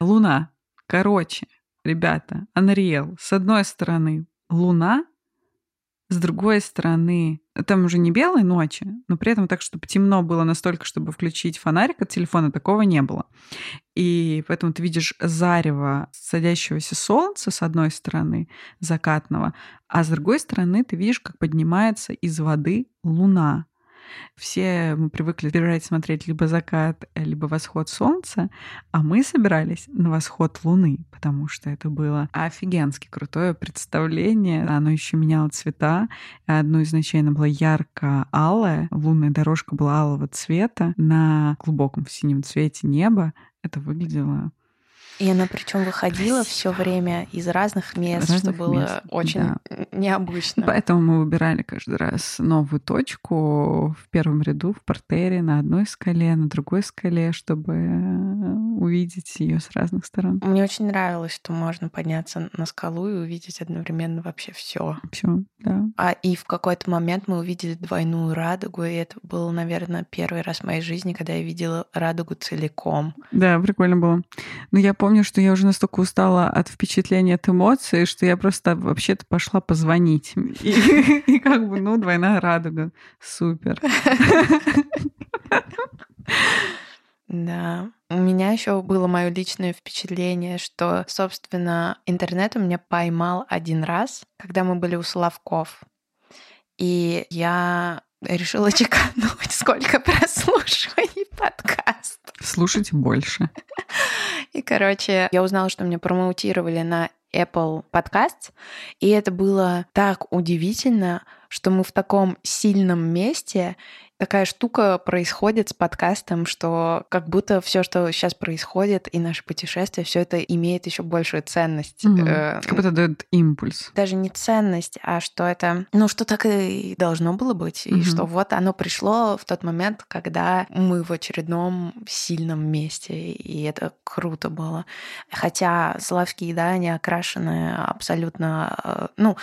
Луна. Короче, ребята, Анриэл. С одной стороны, луна. С другой стороны, там уже не белые ночи, но при этом так, чтобы темно было настолько, чтобы включить фонарик от телефона, такого не было. И поэтому ты видишь зарево садящегося солнца с одной стороны, закатного, а с другой стороны ты видишь, как поднимается из воды луна. Все мы привыкли собирать смотреть либо закат, либо восход солнца, а мы собирались на восход луны, потому что это было офигенски крутое представление. Оно еще меняло цвета. Одно из ночей оно было ярко-алое. Лунная дорожка была алого цвета. На глубоком синем цвете неба это выглядело... И она причем выходила все время из разных мест, разных что было мест, очень да. необычно. Поэтому мы выбирали каждый раз новую точку в первом ряду, в партере, на одной скале, на другой скале, чтобы увидеть ее с разных сторон. Мне очень нравилось, что можно подняться на скалу и увидеть одновременно вообще все. Все, да. А и в какой-то момент мы увидели двойную радугу, и это был, наверное, первый раз в моей жизни, когда я видела радугу целиком. Да, прикольно было. Но я помню, Помню, что я уже настолько устала от впечатления, от эмоций, что я просто вообще-то пошла позвонить. И, и как бы, ну, двойная радуга. Супер. Да. У меня еще было мое личное впечатление, что, собственно, интернет у меня поймал один раз, когда мы были у Соловков. И я решила чекануть, сколько прослушиваний подкаст. Слушать больше. И, короче, я узнала, что меня промоутировали на Apple Podcasts, и это было так удивительно, что мы в таком сильном месте Такая штука происходит с подкастом, что как будто все, что сейчас происходит, и наше путешествие, все это имеет еще большую ценность. Угу. Э, как будто дает импульс. Даже не ценность, а что это, ну, что так и должно было быть, угу. и что вот оно пришло в тот момент, когда мы в очередном сильном месте, и это круто было. Хотя Соловки, да, они окрашены абсолютно, ну,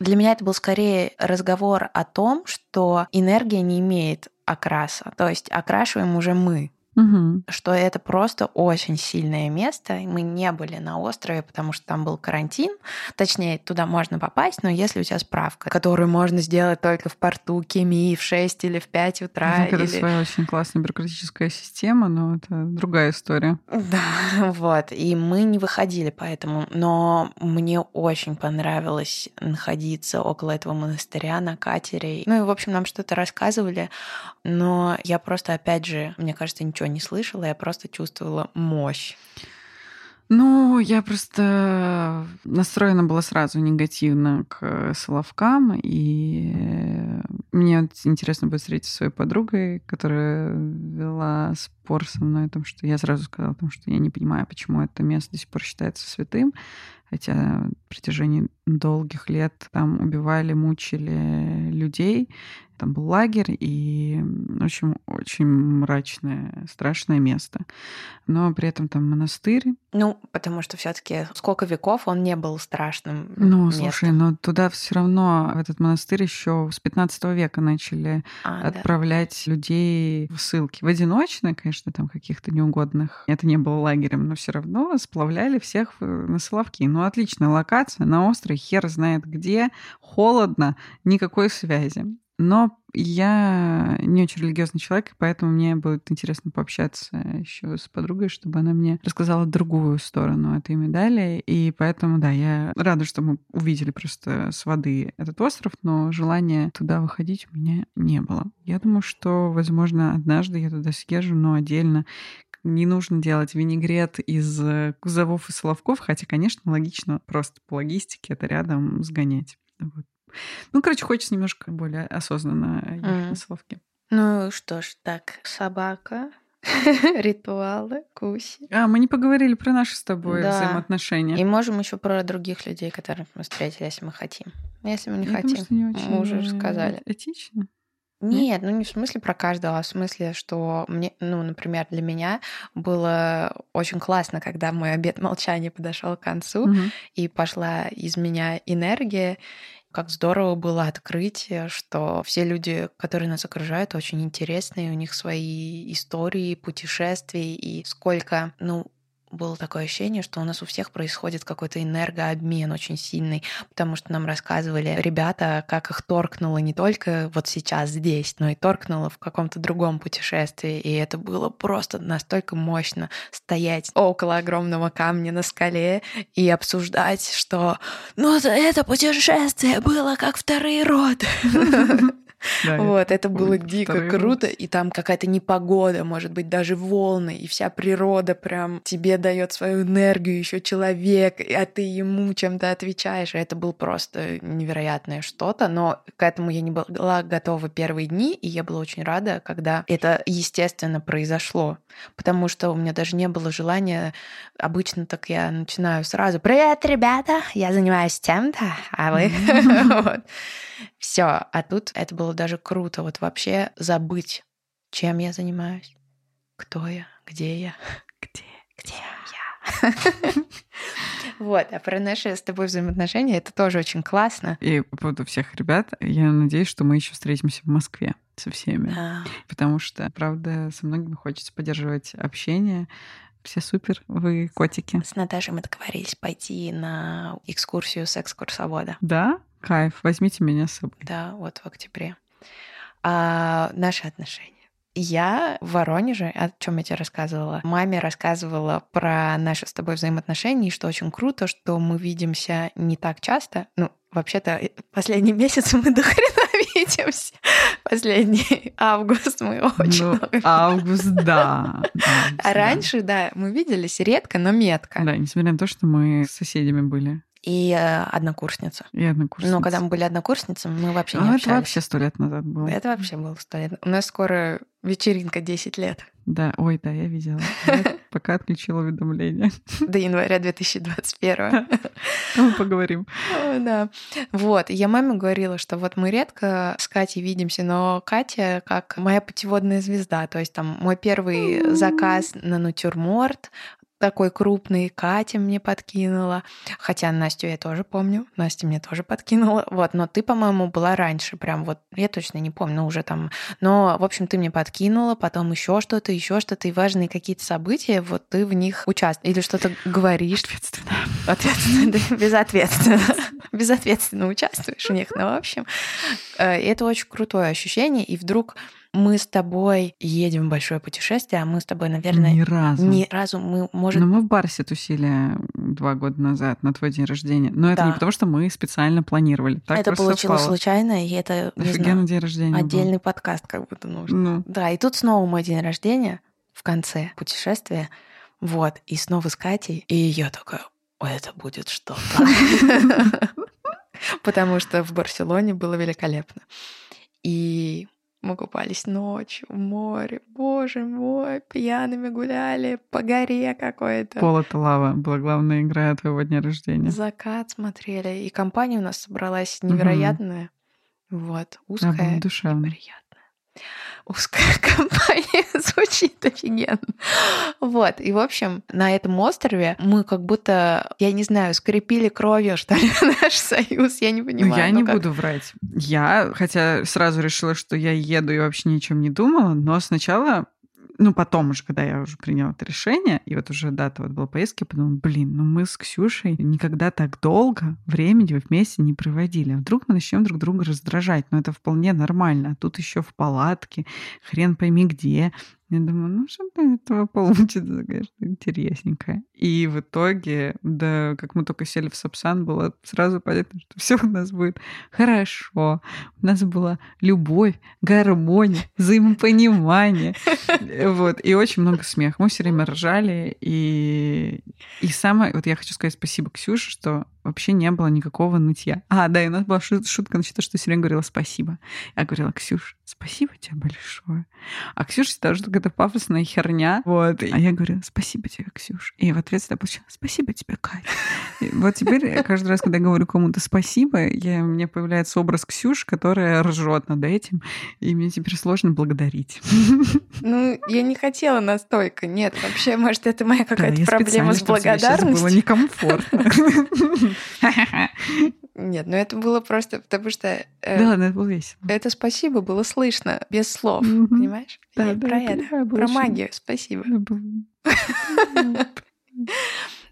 для меня это был скорее разговор о том, что энергия не имеет окраса, то есть окрашиваем уже мы. Угу. Что это просто очень сильное место. Мы не были на острове, потому что там был карантин. Точнее, туда можно попасть, но если у тебя справка, которую можно сделать только в порту Кеми в шесть или в пять утра. Это или... своя очень классная бюрократическая система, но это другая история. Да, вот. И мы не выходили поэтому. Но мне очень понравилось находиться около этого монастыря на катере. Ну и, в общем, нам что-то рассказывали, но я просто, опять же, мне кажется, ничего не слышала, я просто чувствовала мощь. Ну, я просто настроена была сразу негативно к Соловкам, и мне интересно будет встретиться со своей подругой, которая вела спор со мной о том, что я сразу сказала о том, что я не понимаю, почему это место до сих пор считается святым, хотя на протяжении долгих лет там убивали, мучили людей, там был лагерь, и, в общем, очень мрачное, страшное место. Но при этом там монастырь. Ну, потому что все-таки сколько веков он не был страшным. Ну, местом. Слушай, но туда все равно, в этот монастырь еще с пятнадцатого века начали а, отправлять да. людей в ссылки. В одиночные, конечно, там каких-то неугодных. Это не было лагерем, но все равно сплавляли всех на Соловки. Ну, отличная локация, на острове, хер знает где, холодно, никакой связи. Но я не очень религиозный человек, поэтому мне будет интересно пообщаться еще с подругой, чтобы она мне рассказала другую сторону этой медали. И поэтому, да, я рада, что мы увидели просто с воды этот остров, но желания туда выходить у меня не было. Я думаю, что, возможно, однажды я туда съезжу, но отдельно. Не нужно делать винегрет из кузовов и соловков, хотя, конечно, логично просто по логистике это рядом сгонять. Вот. Ну, короче, хочется немножко более осознанно ехать mm. на Соловки. Ну что ж, так, собака, ритуалы, куси. А, мы не поговорили про наши с тобой да. взаимоотношения. И можем еще про других людей, которых мы встретили, если мы хотим. Если мы не Я хотим, думаю, не мы уже рассказали. Этично. Нет, ну не в смысле про каждого, а в смысле, что мне, ну, например, для меня было очень классно, когда мой обет молчания подошел к концу, mm-hmm. и пошла из меня энергия. Как здорово было открытие, что все люди, которые нас окружают, очень интересные, у них свои истории, путешествия, и сколько, ну, было такое ощущение, что у нас у всех происходит какой-то энергообмен очень сильный, потому что нам рассказывали ребята, как их торкнуло не только вот сейчас здесь, но и торкнуло в каком-то другом путешествии, и это было просто настолько мощно стоять около огромного камня на скале и обсуждать, что «ну, это путешествие было как вторые роды». Да, вот, это, это было дико круто, и там какая-то непогода, может быть, даже волны, и вся природа прям тебе дает свою энергию, еще человек, а ты ему чем-то отвечаешь. Это было просто невероятное что-то, но к этому я не была готова первые дни, и я была очень рада, когда это, естественно, произошло, потому что у меня даже не было желания, обычно так я начинаю сразу «Привет, ребята, я занимаюсь тем-то, а вы...» Все, а тут это было даже круто, вот вообще забыть, чем я занимаюсь, кто я, где я, где, где я. Вот, а про наши с тобой взаимоотношения это тоже очень классно. И по поводу всех ребят, я надеюсь, что мы еще встретимся в Москве со всеми, потому что, правда, со многими хочется поддерживать общение. Все супер, вы котики. С Наташей мы договорились пойти на экскурсию с экскурсовода. Да? Кайф, возьмите меня с собой. Да, вот в октябре. А, наши отношения. Я в Воронеже, о чем я тебе рассказывала, маме рассказывала про наши с тобой взаимоотношения, и что очень круто, что мы видимся не так часто. Ну, вообще-то, последний месяц мы до хрена видимся. Последний август мы очень ну, много видели. Август, да. Август, а раньше, да. да, мы виделись редко, но метко. Да, несмотря на то, что мы с соседями были. и однокурсница. И однокурсница. Но когда мы были однокурсницами, мы вообще не а общались. Это вообще сто лет назад было. Это вообще было сто лет. У нас скоро вечеринка десять лет. Да, ой, да, я видела. Я пока отключила уведомления. До января две тысячи двадцать первого. Мы поговорим. Да. Вот, я маме говорила, что вот мы редко с Катей видимся, но Катя как моя путеводная звезда. То есть там мой первый заказ на натюрморт, такой крупный, Катя мне подкинула. Хотя Настю я тоже помню. Настя мне тоже подкинула. Вот, но ты, по-моему, была раньше. Прям вот, я точно не помню уже там. Но, в общем, ты мне подкинула, потом еще что-то, еще что-то. И важные какие-то события, вот ты в них участвуешь. Или что-то говоришь. Ответственно. Ответственно. Безответственно. Безответственно участвуешь в них. Ну, в общем, это очень крутое ощущение. И вдруг... Мы с тобой едем в большое путешествие, а мы с тобой, наверное... Ни разу. Ни разу мы, может... Но мы в Барсе тусили два года назад на твой день рождения. Но да. Это не потому, что мы специально планировали. Так это получилось совпало. Случайно, и это... Офигенный день рождения отдельный был. Подкаст как будто нужен. Ну. Да, и тут снова мой день рождения в конце путешествия. Вот, и снова с Катей. И я такая, ой, это будет что-то. Потому что в Барселоне было великолепно. И... Мы купались ночью в море, боже мой, пьяными гуляли по горе какой-то. Пол-то лава была главная игра твоего дня рождения. Закат смотрели, и компания у нас собралась невероятная, угу. Вот, узкая, а неприятная. Узкая компания звучит офигенно. Вот, и в общем, на этом острове мы как будто, я не знаю, скрепили кровью, что ли, наш союз, я не понимаю. Ну, я ну, не как... буду врать. Я, хотя сразу решила, что я еду и вообще ни о чем не думала, но сначала... Ну, потом уже, когда я уже приняла это решение, и вот уже дата вот была поездки, я подумала, блин, ну мы с Ксюшей никогда так долго времени вместе не проводили. А вдруг мы начнем друг друга раздражать? Ну, это вполне нормально. А тут еще в палатке, хрен пойми где. Я думаю, ну что-то этого получится, конечно, интересненько. И в итоге, да, как мы только сели в Сапсан, было сразу понятно, что все у нас будет хорошо. У нас была любовь, гармония, взаимопонимание. Вот. И очень много смеха. Мы все время ржали. И, и самое... Вот я хочу сказать спасибо Ксюше, что вообще не было никакого нытья. А, да, и у нас была шутка насчет того, что Сирена говорила спасибо. Я говорила, Ксюш, спасибо тебе большое. А Ксюша считала, что какая-то пафосная херня. Вот. А я говорю, спасибо тебе, Ксюш. И в ответ я получила, спасибо тебе, Катя. И вот теперь каждый раз, когда я говорю кому-то спасибо, я, у меня появляется образ Ксюш, которая ржет над этим, и мне теперь сложно благодарить. Ну, я не хотела настолько. Нет, вообще, может, это моя какая-то да, проблема с благодарностью. Было некомфортно. Нет, ну это было просто, потому что... Э, да ладно, это было весело. Это спасибо было слышно, без слов, mm-hmm. понимаешь? Да, я да, про это, понимаю, про очень... магию, спасибо.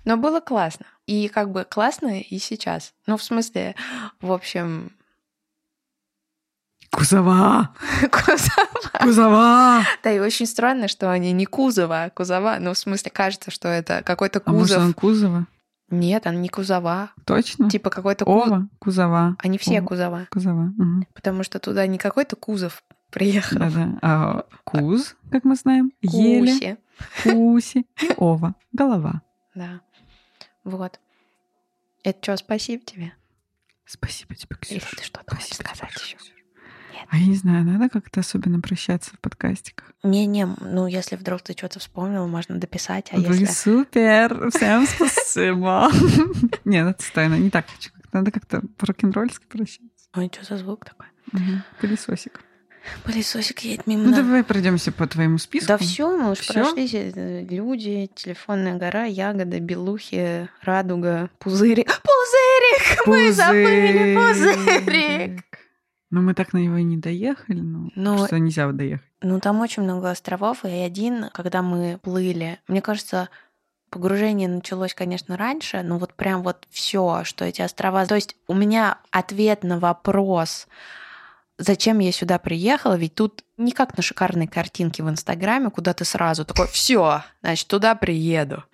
Но было классно. И как бы классно и сейчас. Ну, в смысле, в общем... Кузова! Кузова! Кузова! Да, и очень странно, что они не Кузова, а Кузова. Ну, в смысле, кажется, что это какой-то кузов. А может, он Кузова? Нет, она не Кузова. Точно? Типа какой-то кузов. Ова, Кузова. Они все Ова. Кузова. Кузова. Угу. Потому что туда не какой-то кузов приехал. Да-да. А, куз, как мы знаем. Еле. Куси. И Ова. Голова. Да. Вот. Это что, спасибо тебе? Спасибо тебе, Ксюша. Если ты что-то хочешь сказать еще. Нет. А я не знаю, надо как-то особенно прощаться в подкастиках? Не-не, ну если вдруг ты что-то вспомнила, можно дописать. А вы если... супер! Всем спасибо! Нет, отстой, не так хочу. Надо как-то рок-н-ролльски прощаться. Ой, что за звук такой? Пылесосик. Пылесосик едет мимо. Ну давай пройдемся по твоему списку. Да все, мы уже прошлись. Люди, телефонная гора, ягоды, белухи, радуга, пузырик. Пузырик! Мы забыли пузырик! Ну, мы так на него и не доехали, но, но что нельзя доехать. Ну, там очень много островов, и один, когда мы плыли, мне кажется, погружение началось, конечно, раньше, но вот прям вот все, что эти острова... То есть у меня ответ на вопрос, зачем я сюда приехала, ведь тут не как на шикарной картинке в Инстаграме, куда ты сразу такой, все, значит, туда приеду.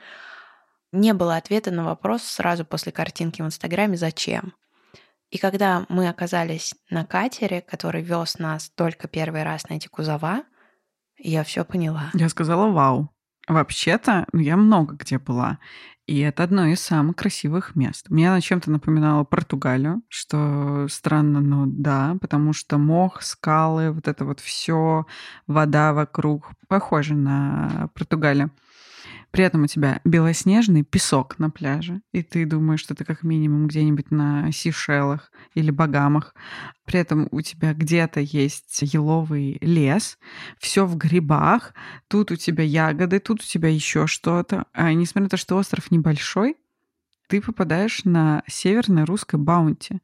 Не было ответа на вопрос сразу после картинки в Инстаграме, зачем. И когда мы оказались на катере, который вез нас только первый раз на эти кузова, я все поняла. Я сказала вау. Вообще-то, ну, я много где была. И это одно из самых красивых мест. Мне она чем-то напоминала Португалию, что странно, но да, потому что мох, скалы, вот это вот все, вода вокруг, похоже на Португалию. При этом у тебя белоснежный песок на пляже, и ты думаешь, что ты как минимум где-нибудь на Сейшелах или Багамах. При этом у тебя где-то есть еловый лес, все в грибах, тут у тебя ягоды, тут у тебя еще что-то. А несмотря на то, что остров небольшой, ты попадаешь на северное русское баунти.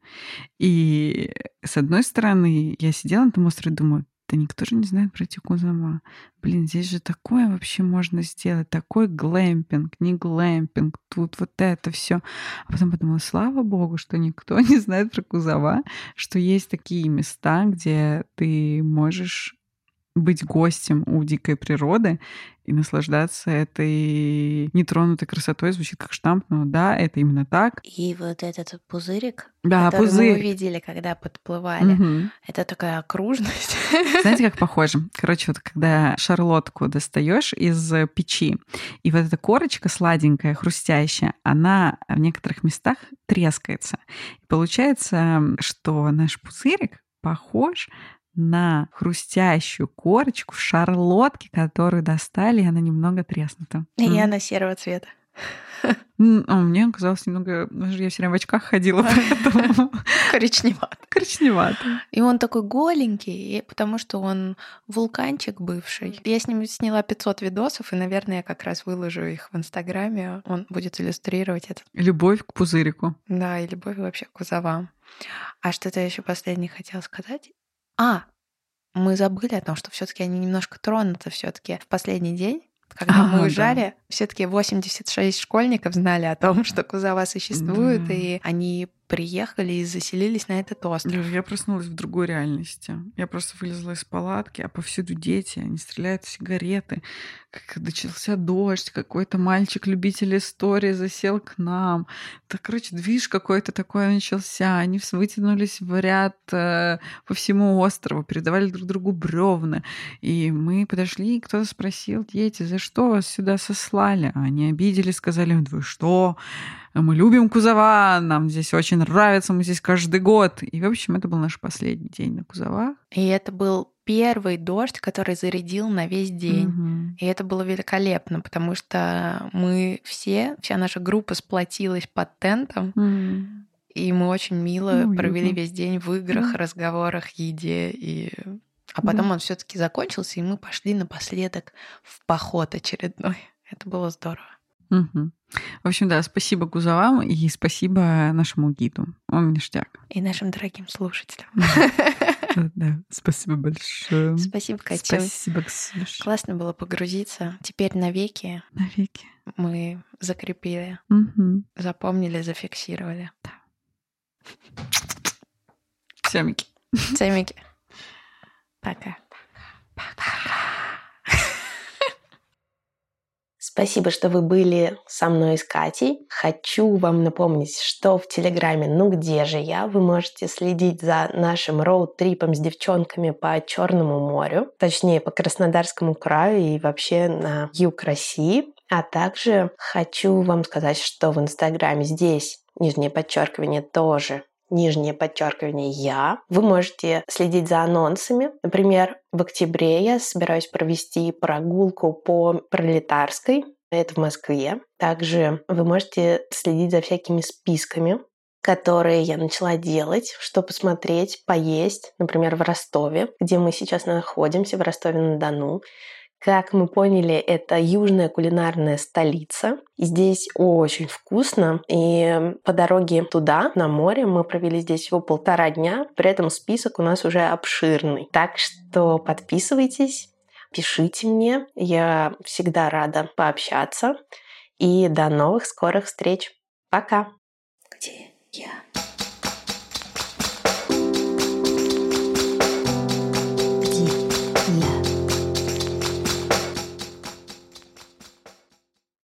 И с одной стороны, я сидела на том острове и думаю, да никто же не знает про эти Кузова. Блин, здесь же такое вообще можно сделать. Такой глэмпинг, не глэмпинг. Тут вот это все. А потом подумала, слава богу, что никто не знает про Кузова, что есть такие места, где ты можешь быть гостем у дикой природы и наслаждаться этой нетронутой красотой. Звучит как штамп, но да, это именно так. И вот этот пузырик, да, который пузырь. мы увидели, когда подплывали, угу. это такая окружность. Знаете, как похоже? Короче, вот когда шарлотку достаешь из печи, и вот эта корочка сладенькая, хрустящая, она в некоторых местах трескается. И получается, что наш пузырик похож на хрустящую корочку в шарлотке, которую достали, и она немного треснута. И mm. она серого цвета. А мне казалось немного... Я все время в очках ходила, поэтому... Коричневато. Коричневато. И он такой голенький, потому что он вулканчик бывший. Я с ним сняла пятьсот видосов, и, наверное, я как раз выложу их в Инстаграме. Он будет иллюстрировать это. Любовь к пузырику. Да, и любовь вообще к кузовам. А что-то я еще последнее хотела сказать. А, мы забыли о том, что все-таки они немножко тронуты все-таки в последний день, когда а, мы уезжали, да. все-таки восемьдесят шесть школьников знали о том, что Кузова существует, да. и они приехали и заселились на этот остров. Я проснулась в другой реальности. Я просто вылезла из палатки, а повсюду дети, они стреляют в сигареты. Как начался дождь, какой-то мальчик-любитель истории засел к нам. Так, короче, движ какой-то такой начался. Они вытянулись в ряд э, по всему острову, передавали друг другу бревна. И мы подошли, и кто-то спросил, дети, за что вас сюда сослали? А они обидели, сказали, вы что? Мы любим Кузова, нам здесь очень нравится, мы здесь каждый год. И, в общем, это был наш последний день на Кузова. И это был первый дождь, который зарядил на весь день. Угу. И это было великолепно, потому что мы все, вся наша группа сплотилась под тентом, угу. и мы очень мило ну, провели угу. весь день в играх, да. разговорах, еде. И... А потом да. он все-таки закончился, и мы пошли напоследок в поход очередной. Это было здорово. Угу. В общем, да, спасибо Кузовам и спасибо нашему гиду. Он ништяк. И нашим дорогим слушателям. Да, спасибо большое. Спасибо, Катя. Спасибо, Ксюша. Классно было погрузиться. Теперь навеки. Навеки. Мы закрепили, угу. запомнили, зафиксировали. Да. Цемики. Цемики. Пока. Пока. Спасибо, что вы были со мной и с Катей. Хочу вам напомнить, что в Телеграме «Ну где же я?» вы можете следить за нашим роуд-трипом с девчонками по Черному морю, точнее, по Краснодарскому краю и вообще на юг России. А также хочу вам сказать, что в Инстаграме здесь нижнее подчеркивание тоже нижнее подчеркивание «я». Вы можете следить за анонсами. Например, в октябре я собираюсь провести прогулку по Пролетарской. Это в Москве. Также вы можете следить за всякими списками, которые я начала делать, что посмотреть, поесть. Например, в Ростове, где мы сейчас находимся, в Ростове-на-Дону. Как мы поняли, это южная кулинарная столица. Здесь очень вкусно. И по дороге туда, на море, мы провели здесь всего полтора дня. При этом список у нас уже обширный. Так что подписывайтесь, пишите мне. Я всегда рада пообщаться. И до новых скорых встреч. Пока! Где я?